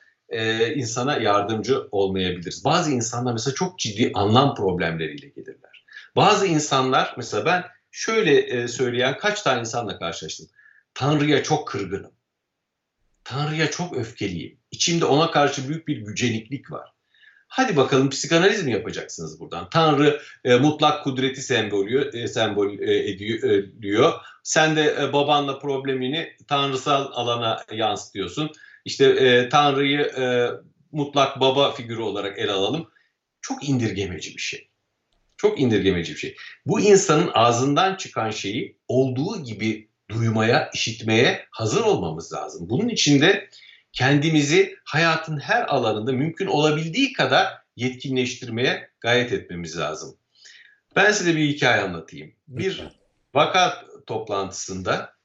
insana yardımcı olmayabiliriz. Bazı insanlar mesela çok ciddi anlam problemleriyle gelirler. Bazı insanlar mesela ben şöyle söyleyen kaç tane insanla karşılaştım. Tanrı'ya çok kırgınım. Tanrı'ya çok öfkeliyim. İçimde ona karşı büyük bir güceniklik var. Hadi bakalım psikanaliz mi yapacaksınız buradan? Tanrı mutlak kudreti sembol ediyor. Sen de babanla problemini tanrısal alana yansıtıyorsun. İşte Tanrı'yı mutlak baba figürü olarak ele alalım. Çok indirgemeci bir şey. Çok indirgemeci bir şey. Bu insanın ağzından çıkan şeyi olduğu gibi duymaya, işitmeye hazır olmamız lazım. Bunun için de kendimizi hayatın her alanında mümkün olabildiği kadar yetkinleştirmeye gayret etmemiz lazım. Ben size bir hikaye anlatayım. Bir vaka toplantısında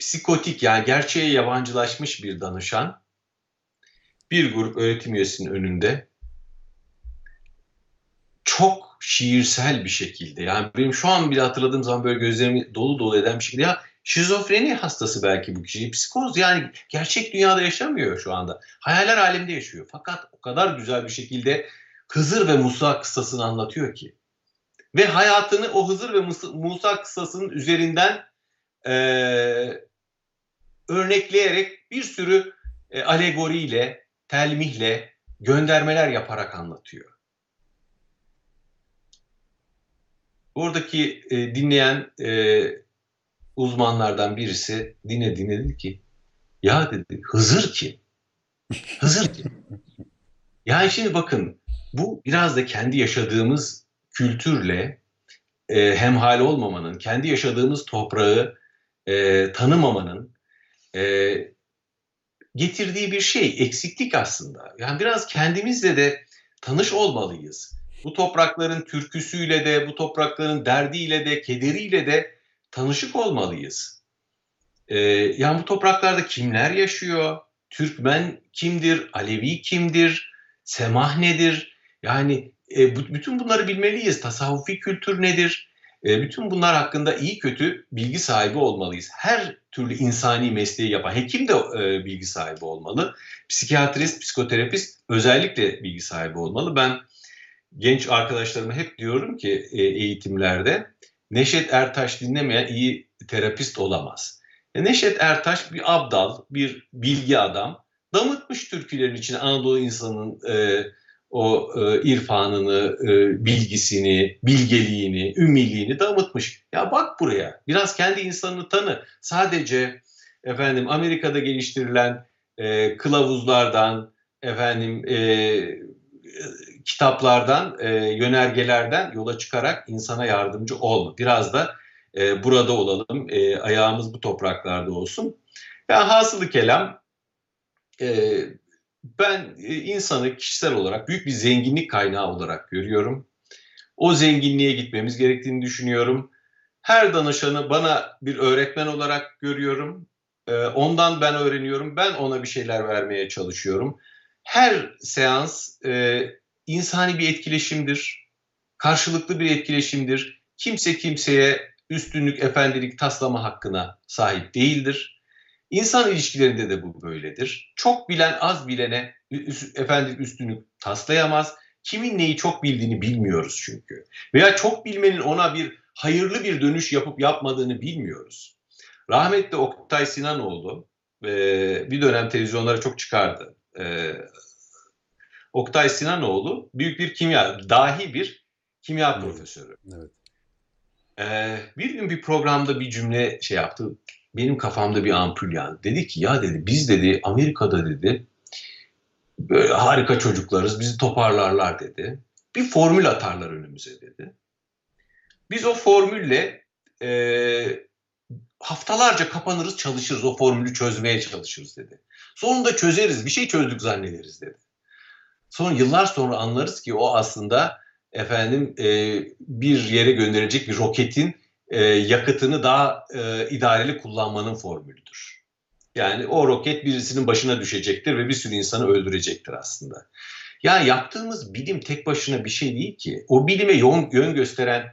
psikotik, yani gerçeğe yabancılaşmış bir danışan bir grup öğretim üyesinin önünde çok şiirsel bir şekilde, yani benim şu an bile hatırladığım zaman böyle gözlerimi dolu dolu eden bir şekilde, ya şizofreni hastası belki bu kişi, psikoz, yani gerçek dünyada yaşamıyor şu anda, hayaller aleminde yaşıyor, fakat o kadar güzel bir şekilde Hızır ve Musa kıssasını anlatıyor ki ve hayatını o Hızır ve Musa kıssasının üzerinden örnekleyerek bir sürü alegoriyle, telmihle, göndermeler yaparak anlatıyor. Oradaki dinleyen uzmanlardan birisi dinlediğinde dedi ki, ya dedi, Hızır kim? Hızır kim? Yani şimdi bakın, bu biraz da kendi yaşadığımız kültürle hemhal olmamanın, kendi yaşadığımız toprağı tanımamanın getirdiği bir şey, eksiklik aslında. Yani biraz kendimizle de tanış olmalıyız. Bu toprakların türküsüyle de, bu toprakların derdiyle de, kederiyle de tanışık olmalıyız. Yani bu topraklarda kimler yaşıyor? Türkmen kimdir? Alevi kimdir? Semah nedir? Yani bütün bunları bilmeliyiz. Tasavvufi kültür nedir? Bütün bunlar hakkında iyi kötü bilgi sahibi olmalıyız. Her türlü insani mesleği yapan hekim de bilgi sahibi olmalı. Psikiyatrist, psikoterapist özellikle bilgi sahibi olmalı. Ben genç arkadaşlarıma hep diyorum ki eğitimlerde Neşet Ertaş dinlemeyen iyi terapist olamaz. Neşet Ertaş bir abdal, bir bilgi adam. Damıtmış türkülerin içine Anadolu insanının irfanını, bilgisini, bilgeliğini, ümiliğini damıtmış. Ya bak buraya, biraz kendi insanını tanı. Sadece efendim Amerika'da geliştirilen kılavuzlardan, efendim kitaplardan, yönergelerden yola çıkarak insana yardımcı olma. Biraz da burada olalım, ayağımız bu topraklarda olsun. Yani hasılı kelam, ben insanı kişisel olarak büyük bir zenginlik kaynağı olarak görüyorum. O zenginliğe gitmemiz gerektiğini düşünüyorum. Her danışanı bana bir öğretmen olarak görüyorum. Ondan ben öğreniyorum. Ben ona bir şeyler vermeye çalışıyorum. Her seans insani bir etkileşimdir. Karşılıklı bir etkileşimdir. Kimse kimseye üstünlük, efendilik taslama hakkına sahip değildir. İnsan ilişkilerinde de bu böyledir. Çok bilen az bilene üstünlük taslayamaz. Kimin neyi çok bildiğini bilmiyoruz çünkü. Veya çok bilmenin ona bir hayırlı bir dönüş yapıp yapmadığını bilmiyoruz. Rahmetli Oktay Sinanoğlu bir dönem televizyonlara çok çıkardı. Oktay Sinanoğlu büyük bir dahi bir kimya profesörü. Evet. Bir gün bir programda bir cümle yaptı. Benim kafamda bir ampul yandı. Dedi ki ya dedi biz dedi Amerika'da dedi böyle harika çocuklarız, bizi toparlarlar dedi. Bir formül atarlar önümüze dedi. Biz o formülle haftalarca kapanırız çalışırız, o formülü çözmeye çalışırız dedi. Sonunda çözeriz, bir şey çözdük zannederiz dedi. Sonra yıllar sonra anlarız ki o aslında efendim bir yere gönderecek bir roketin yakıtını daha idareli kullanmanın formülüdür. Yani o roket birisinin başına düşecektir ve bir sürü insanı öldürecektir aslında. Ya yaptığımız bilim tek başına bir şey değil ki. O bilime yön gösteren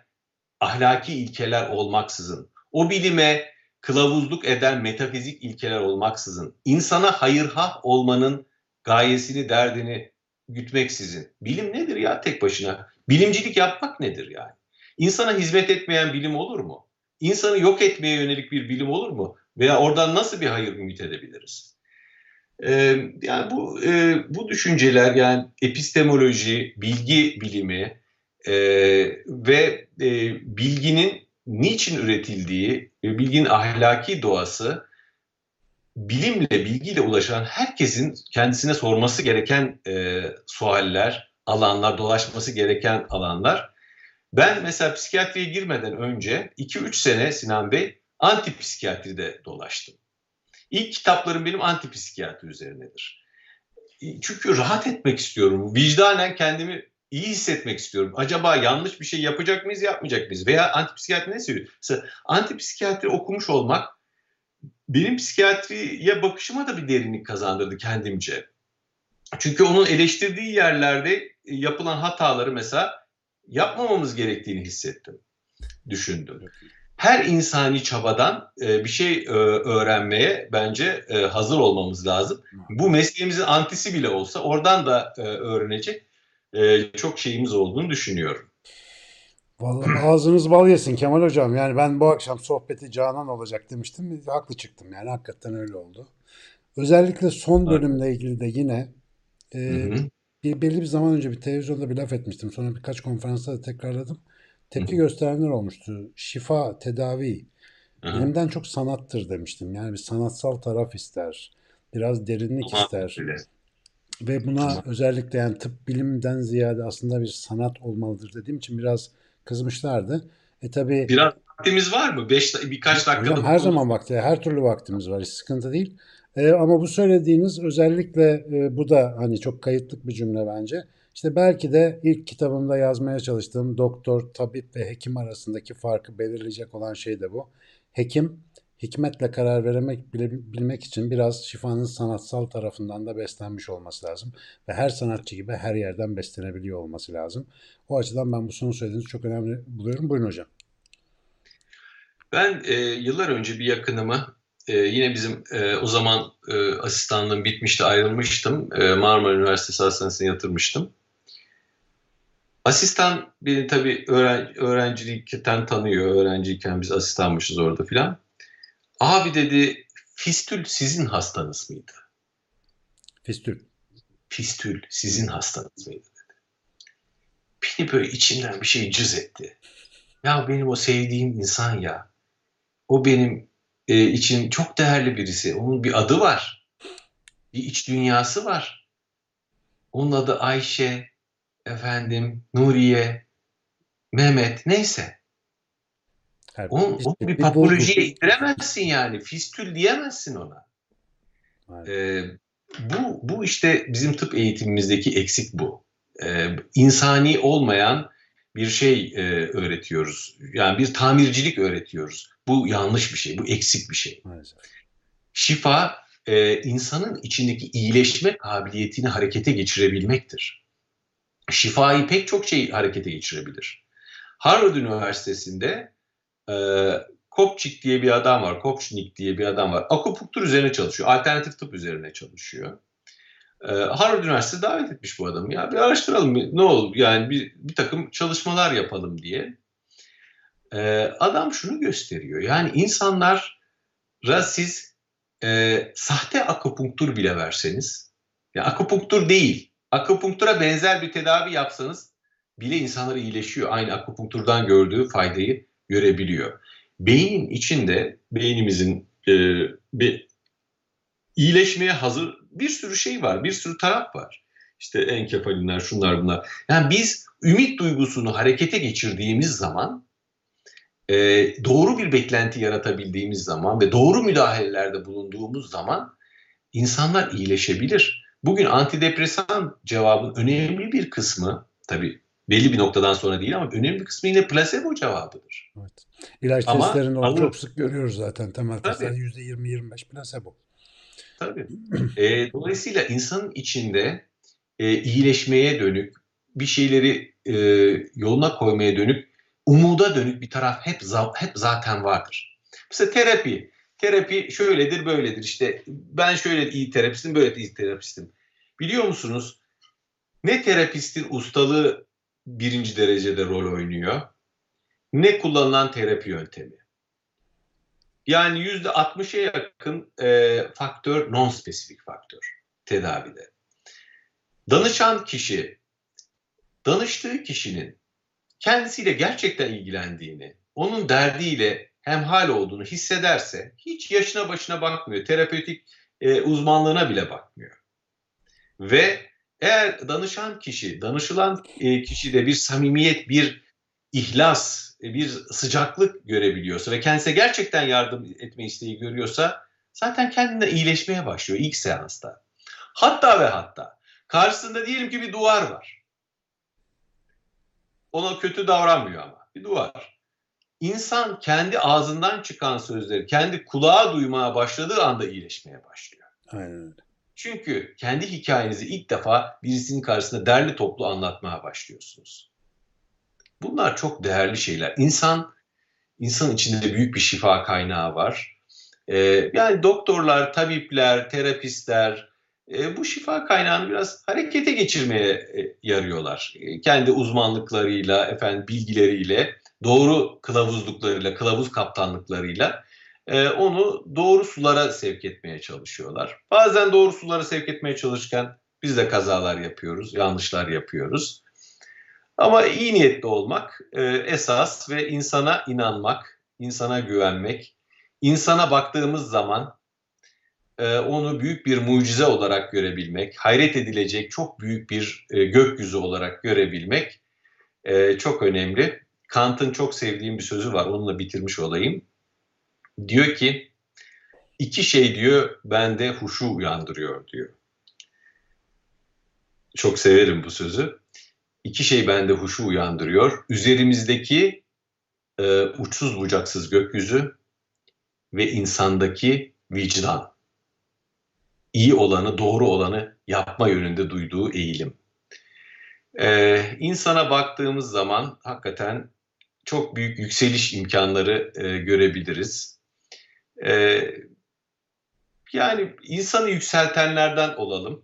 ahlaki ilkeler olmaksızın, o bilime kılavuzluk eden metafizik ilkeler olmaksızın, insana hayırhah olmanın gayesini, derdini gütmeksizin. Bilim nedir ya tek başına? Bilimcilik yapmak nedir yani? İnsana hizmet etmeyen bilim olur mu? İnsanı yok etmeye yönelik bir bilim olur mu? Veya oradan nasıl bir hayır ümit edebiliriz? Yani bu düşünceler, yani epistemoloji, bilgi bilimi ve bilginin niçin üretildiği, bilginin ahlaki doğası, bilimle, bilgiyle ulaşan herkesin kendisine sorması gereken sualler, alanlar, dolaşması gereken alanlar. Ben mesela psikiyatriye girmeden önce 2-3 sene Sinan Bey antipsikiyatride dolaştım. İlk kitaplarım benim antipsikiyatri üzerinedir. Çünkü rahat etmek istiyorum. Vicdanen kendimi iyi hissetmek istiyorum. Acaba yanlış bir şey yapacak mıyız, yapmayacak mıyız? Veya antipsikiyatri ne seviyor? Mesela antipsikiyatri okumuş olmak benim psikiyatriye bakışıma da bir derinlik kazandırdı kendimce. Çünkü onun eleştirdiği yerlerde yapılan hataları mesela yapmamamız gerektiğini hissettim, düşündüm. Her insani çabadan bir şey öğrenmeye bence hazır olmamız lazım. Bu mesleğimizin antisi bile olsa oradan da öğrenecek çok şeyimiz olduğunu düşünüyorum. Vallahi ağzınız bal yesin Kemal Hocam. Yani ben bu akşam sohbeti Canan olacak demiştim. Haklı çıktım yani, hakikaten öyle oldu. Özellikle son bölümle ilgili de yine... belli bir zaman önce bir televizyonda bir laf etmiştim. Sonra birkaç konferansta da tekrarladım. Tepki gösterenler olmuştu. Şifa, tedavi bilimden çok sanattır demiştim. Yani bir sanatsal taraf ister. Biraz derinlik ister. Ve buna özellikle yani tıp bilimden ziyade aslında bir sanat olmalıdır dediğim için biraz kızmışlardı. Tabii, biraz vaktimiz var mı? Birkaç dakikada hocam, her zaman vakti, her türlü vaktimiz var. Hiç sıkıntı değil. Ama bu söylediğiniz özellikle bu da hani çok kayıtlık bir cümle bence. İşte belki de ilk kitabımda yazmaya çalıştığım doktor, tabip ve hekim arasındaki farkı belirleyecek olan şey de bu. Hekim, hikmetle karar bilmek için biraz şifanın sanatsal tarafından da beslenmiş olması lazım. Ve her sanatçı gibi her yerden beslenebiliyor olması lazım. O açıdan ben bu son söylediğinizi çok önemli buluyorum. Buyurun hocam. Ben yıllar önce bir yakınımı, yine bizim o zaman asistanlığım bitmişti, ayrılmıştım. Marmara Üniversitesi Hastanesi'ne yatırmıştım. Asistan beni tabii öğrencilikten tanıyor. Öğrenciyken biz asistanmışız orada filan. Abi dedi, fistül sizin hastanız mıydı? Fistül sizin hastanız mıydı dedi. Beni böyle içimden bir şey cız etti. Ya benim o sevdiğim insan ya. O benim için çok değerli birisi. Onun bir adı var. Bir iç dünyası var. Onun adı Ayşe, Nuriye, Mehmet, neyse. Onu bir patolojiye indiremezsin yani. Fistül diyemezsin ona. Bu işte bizim tıp eğitimimizdeki eksik bu. İnsani olmayan bir şey öğretiyoruz. Yani bir tamircilik öğretiyoruz. Bu yanlış bir şey. Bu eksik bir şey. Maalesef. Şifa, insanın içindeki iyileşme kabiliyetini harekete geçirebilmektir. Şifayı pek çok şey harekete geçirebilir. Harvard Üniversitesi'nde Kopçik diye bir adam var. Kopçnik diye bir adam var. Akupunktur üzerine çalışıyor. Alternatif tıp üzerine çalışıyor. Harvard Üniversitesi davet etmiş bu adamı. Ya bir araştıralım, ne olur yani bir takım çalışmalar yapalım diye. Adam şunu gösteriyor. Yani insanlara siz sahte akupunktur bile verseniz, yani akupunktur değil, akupunktura benzer bir tedavi yapsanız bile insanlar iyileşiyor. Aynı akupunkturdan gördüğü faydayı görebiliyor. Beynin içinde, beynimizin iyileşmeye hazır bir sürü şey var, bir sürü taraf var. İşte enkefalinler, şunlar bunlar. Yani biz ümit duygusunu harekete geçirdiğimiz zaman, doğru bir beklenti yaratabildiğimiz zaman ve doğru müdahalelerde bulunduğumuz zaman insanlar iyileşebilir. Bugün antidepresan cevabın önemli bir kısmı, tabii belli bir noktadan sonra değil ama önemli bir kısmı yine plasebo cevabıdır. Evet. İlaç testlerinde onu çok sık görüyoruz zaten. Temel testler %20-25 plasebo. Tabii. Dolayısıyla insanın içinde iyileşmeye dönük, bir şeyleri yoluna koymaya dönük, umuda dönük bir taraf hep zaten vardır. Mesela terapi. Terapi şöyledir, böyledir. İşte ben şöyle iyi terapistim, böyle iyi terapistim. Biliyor musunuz? Ne terapistin ustalığı birinci derecede rol oynuyor, ne kullanılan terapi yöntemi. Yani %60'a yakın faktör non-spesifik faktör tedavide. Danışan kişi, danıştığı kişinin kendisiyle gerçekten ilgilendiğini, onun derdiyle hemhal olduğunu hissederse hiç yaşına başına bakmıyor, terapötik uzmanlığına bile bakmıyor. Ve eğer danışan kişi, danışılan kişide bir samimiyet, bir ihlas, bir sıcaklık görebiliyorsa ve kendisine gerçekten yardım etme isteği görüyorsa zaten kendine iyileşmeye başlıyor ilk seansta. Hatta ve hatta karşısında diyelim ki bir duvar var. Ona kötü davranmıyor ama bir duvar. İnsan kendi ağzından çıkan sözleri kendi kulağa duymaya başladığı anda iyileşmeye başlıyor. Aynen. Çünkü kendi hikayenizi ilk defa birisinin karşısında derli toplu anlatmaya başlıyorsunuz. Bunlar çok değerli şeyler. İnsan içinde büyük bir şifa kaynağı var. Yani doktorlar, tabipler, terapistler bu şifa kaynağını biraz harekete geçirmeye yarıyorlar. Kendi uzmanlıklarıyla, bilgileriyle, doğru kılavuzluklarıyla, kılavuz kaptanlıklarıyla onu doğru sulara sevk etmeye çalışıyorlar. Bazen doğru sulara sevk etmeye çalışırken biz de kazalar yapıyoruz, yanlışlar yapıyoruz. Ama iyi niyetli olmak esas ve insana inanmak, insana güvenmek, insana baktığımız zaman onu büyük bir mucize olarak görebilmek, hayret edilecek çok büyük bir gökyüzü olarak görebilmek çok önemli. Kant'ın çok sevdiğim bir sözü var, onunla bitirmiş olayım. Diyor ki, iki şey diyor bende huşu uyandırıyor diyor. Çok severim bu sözü. İki şey bende huşu uyandırıyor. Üzerimizdeki uçsuz bucaksız gökyüzü ve insandaki vicdan. İyi olanı, doğru olanı yapma yönünde duyduğu eğilim. İnsana baktığımız zaman hakikaten çok büyük yükseliş imkanları görebiliriz. Yani insanı yükseltenlerden olalım.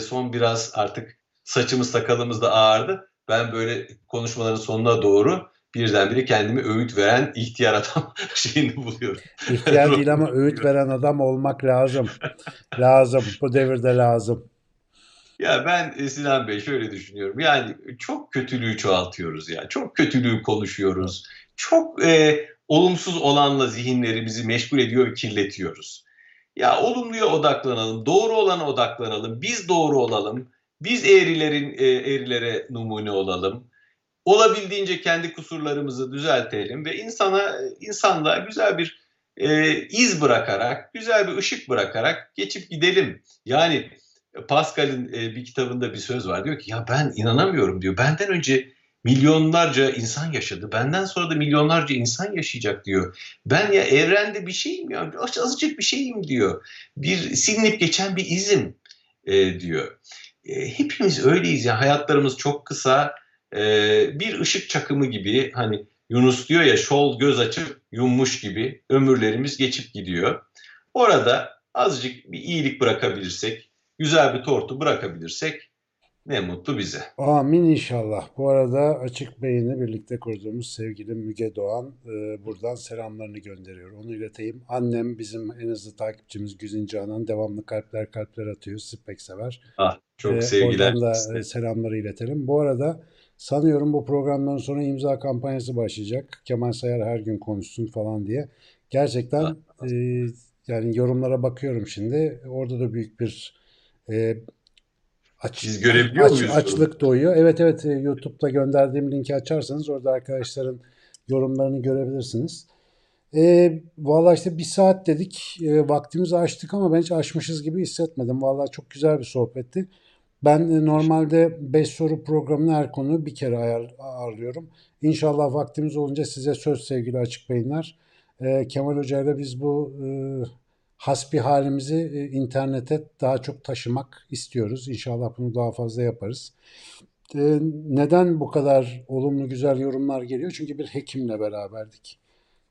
Son biraz artık saçımız sakalımız da ağardı. Ben böyle konuşmaların sonuna doğru birdenbire kendimi öğüt veren ihtiyar adam şeyini buluyorum. İhtiyar değil ama öğüt veren adam olmak lazım. Lazım. Bu devirde lazım. Ya ben Sinan Bey şöyle düşünüyorum. Yani çok kötülüğü çoğaltıyoruz ya. Çok kötülüğü konuşuyoruz. Çok olumsuz olanla zihinlerimizi meşgul ediyor ve kirletiyoruz. Ya olumluya odaklanalım. Doğru olana odaklanalım. Biz doğru olalım. Biz eğrilere numune olalım. Olabildiğince kendi kusurlarımızı düzeltelim ve insanlığa güzel bir iz bırakarak, güzel bir ışık bırakarak geçip gidelim. Yani Pascal'in bir kitabında bir söz var. Diyor ki ya ben inanamıyorum diyor. Benden önce milyonlarca insan yaşadı. Benden sonra da milyonlarca insan yaşayacak diyor. Ben ya evrende bir şeyim ya. Azıcık bir şeyim diyor. Bir silinip geçen bir izim diyor. Hepimiz öyleyiz ya. Hayatlarımız çok kısa. Bir ışık çakımı gibi, hani Yunus diyor ya, şol göz açıp yummuş gibi ömürlerimiz geçip gidiyor. Orada azıcık bir iyilik bırakabilirsek, güzel bir tortu bırakabilirsek ne mutlu bize. Amin inşallah. Bu arada Açık Beyin'i birlikte kurduğumuz sevgili Müge Doğan buradan selamlarını gönderiyor. Onu ileteyim. Annem bizim en hızlı takipçimiz Güzin Canan. Devamlı kalpler atıyor. Spek sever. Çok sevgiler. Oradan da selamları iletelim. Bu arada sanıyorum bu programdan sonra imza kampanyası başlayacak. Kemal Sayar her gün konuşsun falan diye. Gerçekten yani yorumlara bakıyorum şimdi. Orada da büyük bir açlık doğuyor. Evet, YouTube'da gönderdiğim linki açarsanız orada arkadaşların yorumlarını görebilirsiniz. Vallahi işte bir saat dedik. Vaktimizi açtık ama ben hiç aşmışız gibi hissetmedim. Vallahi çok güzel bir sohbetti. Ben normalde 5 soru programını her konuyu bir kere ağırlıyorum. İnşallah vaktimiz olunca size söz sevgili Açık Beyinler. Kemal Hoca'yla biz bu hasbi halimizi internete daha çok taşımak istiyoruz. İnşallah bunu daha fazla yaparız. Neden bu kadar olumlu güzel yorumlar geliyor? Çünkü bir hekimle beraberdik.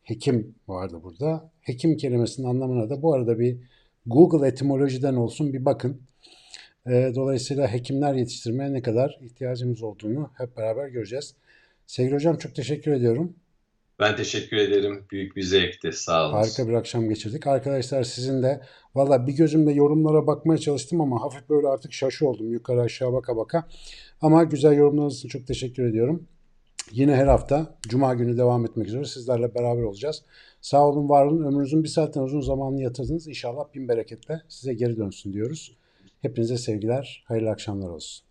Hekim vardı burada. Hekim kelimesinin anlamına da bu arada bir Google etimolojiden olsun bir bakın. Dolayısıyla hekimler yetiştirmeye ne kadar ihtiyacımız olduğunu hep beraber göreceğiz. Sevgili hocam çok teşekkür ediyorum. Ben teşekkür ederim. Büyük bir zevkti. Sağ olun. Harika bir akşam geçirdik. Arkadaşlar sizin de valla bir gözümle yorumlara bakmaya çalıştım ama hafif böyle artık şaşı oldum yukarı aşağı baka baka. Ama güzel yorumlarınız için çok teşekkür ediyorum. Yine her hafta Cuma günü devam etmek üzere sizlerle beraber olacağız. Sağ olun, var olun. Ömrünüzün bir saatten uzun zamanını yatırdınız. İnşallah bin bereketle size geri dönsün diyoruz. Hepinize sevgiler, hayırlı akşamlar olsun.